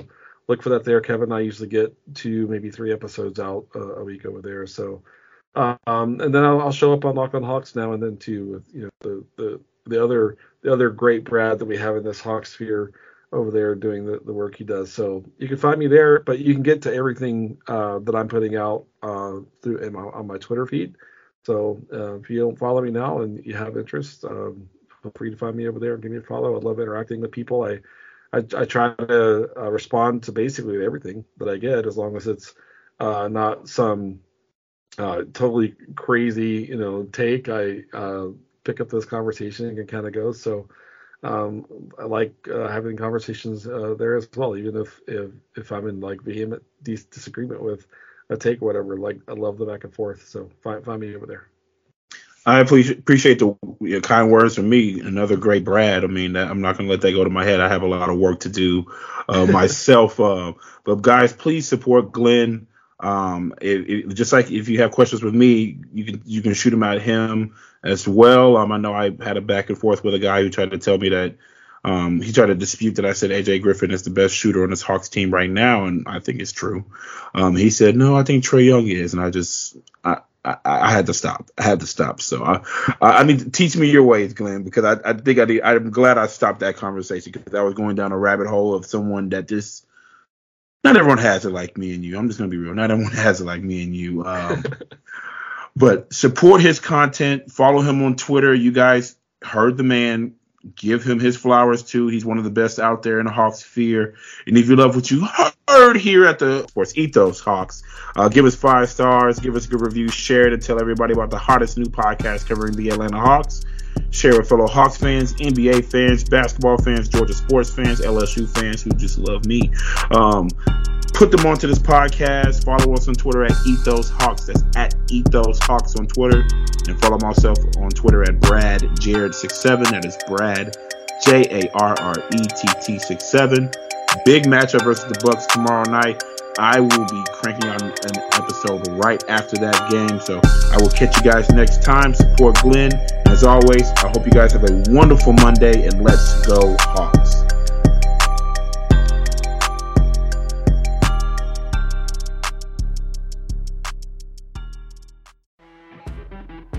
look for that there. Kevin and I usually get two, maybe three episodes out uh, a week over there. So, um, and then I'll, I'll show up on Lock on Hawks now and then too, with, you know, the, the, the other the other great Brad that we have in this Hawk sphere over there doing the, the work he does. So you can find me there, but you can get to everything uh, that I'm putting out uh, through in my, on my Twitter feed. So uh, if you don't follow me now and you have interest, um, feel free to find me over there and give me a follow. I love interacting with people. I I, I try to uh, respond to basically everything that I get, as long as it's uh, not some uh, totally crazy, you know, take. I uh, pick up this conversation and kind of go. So um, I like uh, having conversations uh, there as well, even if, if if I'm in like vehement dis- disagreement with a take or whatever. Like, I love the back and forth. So find find me over there. I appreciate the your kind words from me. Another great Brad. I mean, I'm not going to let that go to my head. I have a lot of work to do uh, myself. Uh, but, guys, please support Glenn. Um, it, it, just like if you have questions with me, you can you can shoot them at him as well. Um, I know I had a back and forth with a guy who tried to tell me that um, he tried to dispute that I said A J Griffin is the best shooter on this Hawks team right now, and I think it's true. Um, he said, no, I think Trae Young is, and I just I, – I, I had to stop. I had to stop. So I, I need to teach me your ways, Glenn, because I, I think I did. I'm glad I stopped that conversation, because I was going down a rabbit hole of someone that just not everyone has it like me and you. I'm just going to be real. Not everyone has it like me and you. Um, but support his content. Follow him on Twitter. You guys heard the man. Give him his flowers, too. He's one of the best out there in the Hawks sphere. And if you love what you heard here at the Sports Ethos Hawks, uh, give us five stars, give us a good review, share it, and tell everybody about the hottest new podcast covering the Atlanta Hawks. Share with fellow Hawks fans, N B A fans, basketball fans, Georgia sports fans, L S U fans who just love me. Um, put them onto this podcast. Follow us on Twitter at Ethos Hawks. That's at Ethos Hawks on Twitter. And follow myself on Twitter at Brad Jared sixty-seven. That is Brad J A R R E T T sixty-seven. Big matchup versus the Bucks tomorrow night. I will be cranking out an episode right after that game. So I will catch you guys next time. Support Glenn. As always, I hope you guys have a wonderful Monday, and let's go Hawks.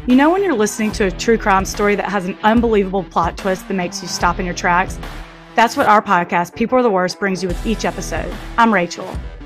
You know when you're listening to a true crime story that has an unbelievable plot twist that makes you stop in your tracks? That's what our podcast, People Are the Worst, brings you with each episode. I'm Rachel.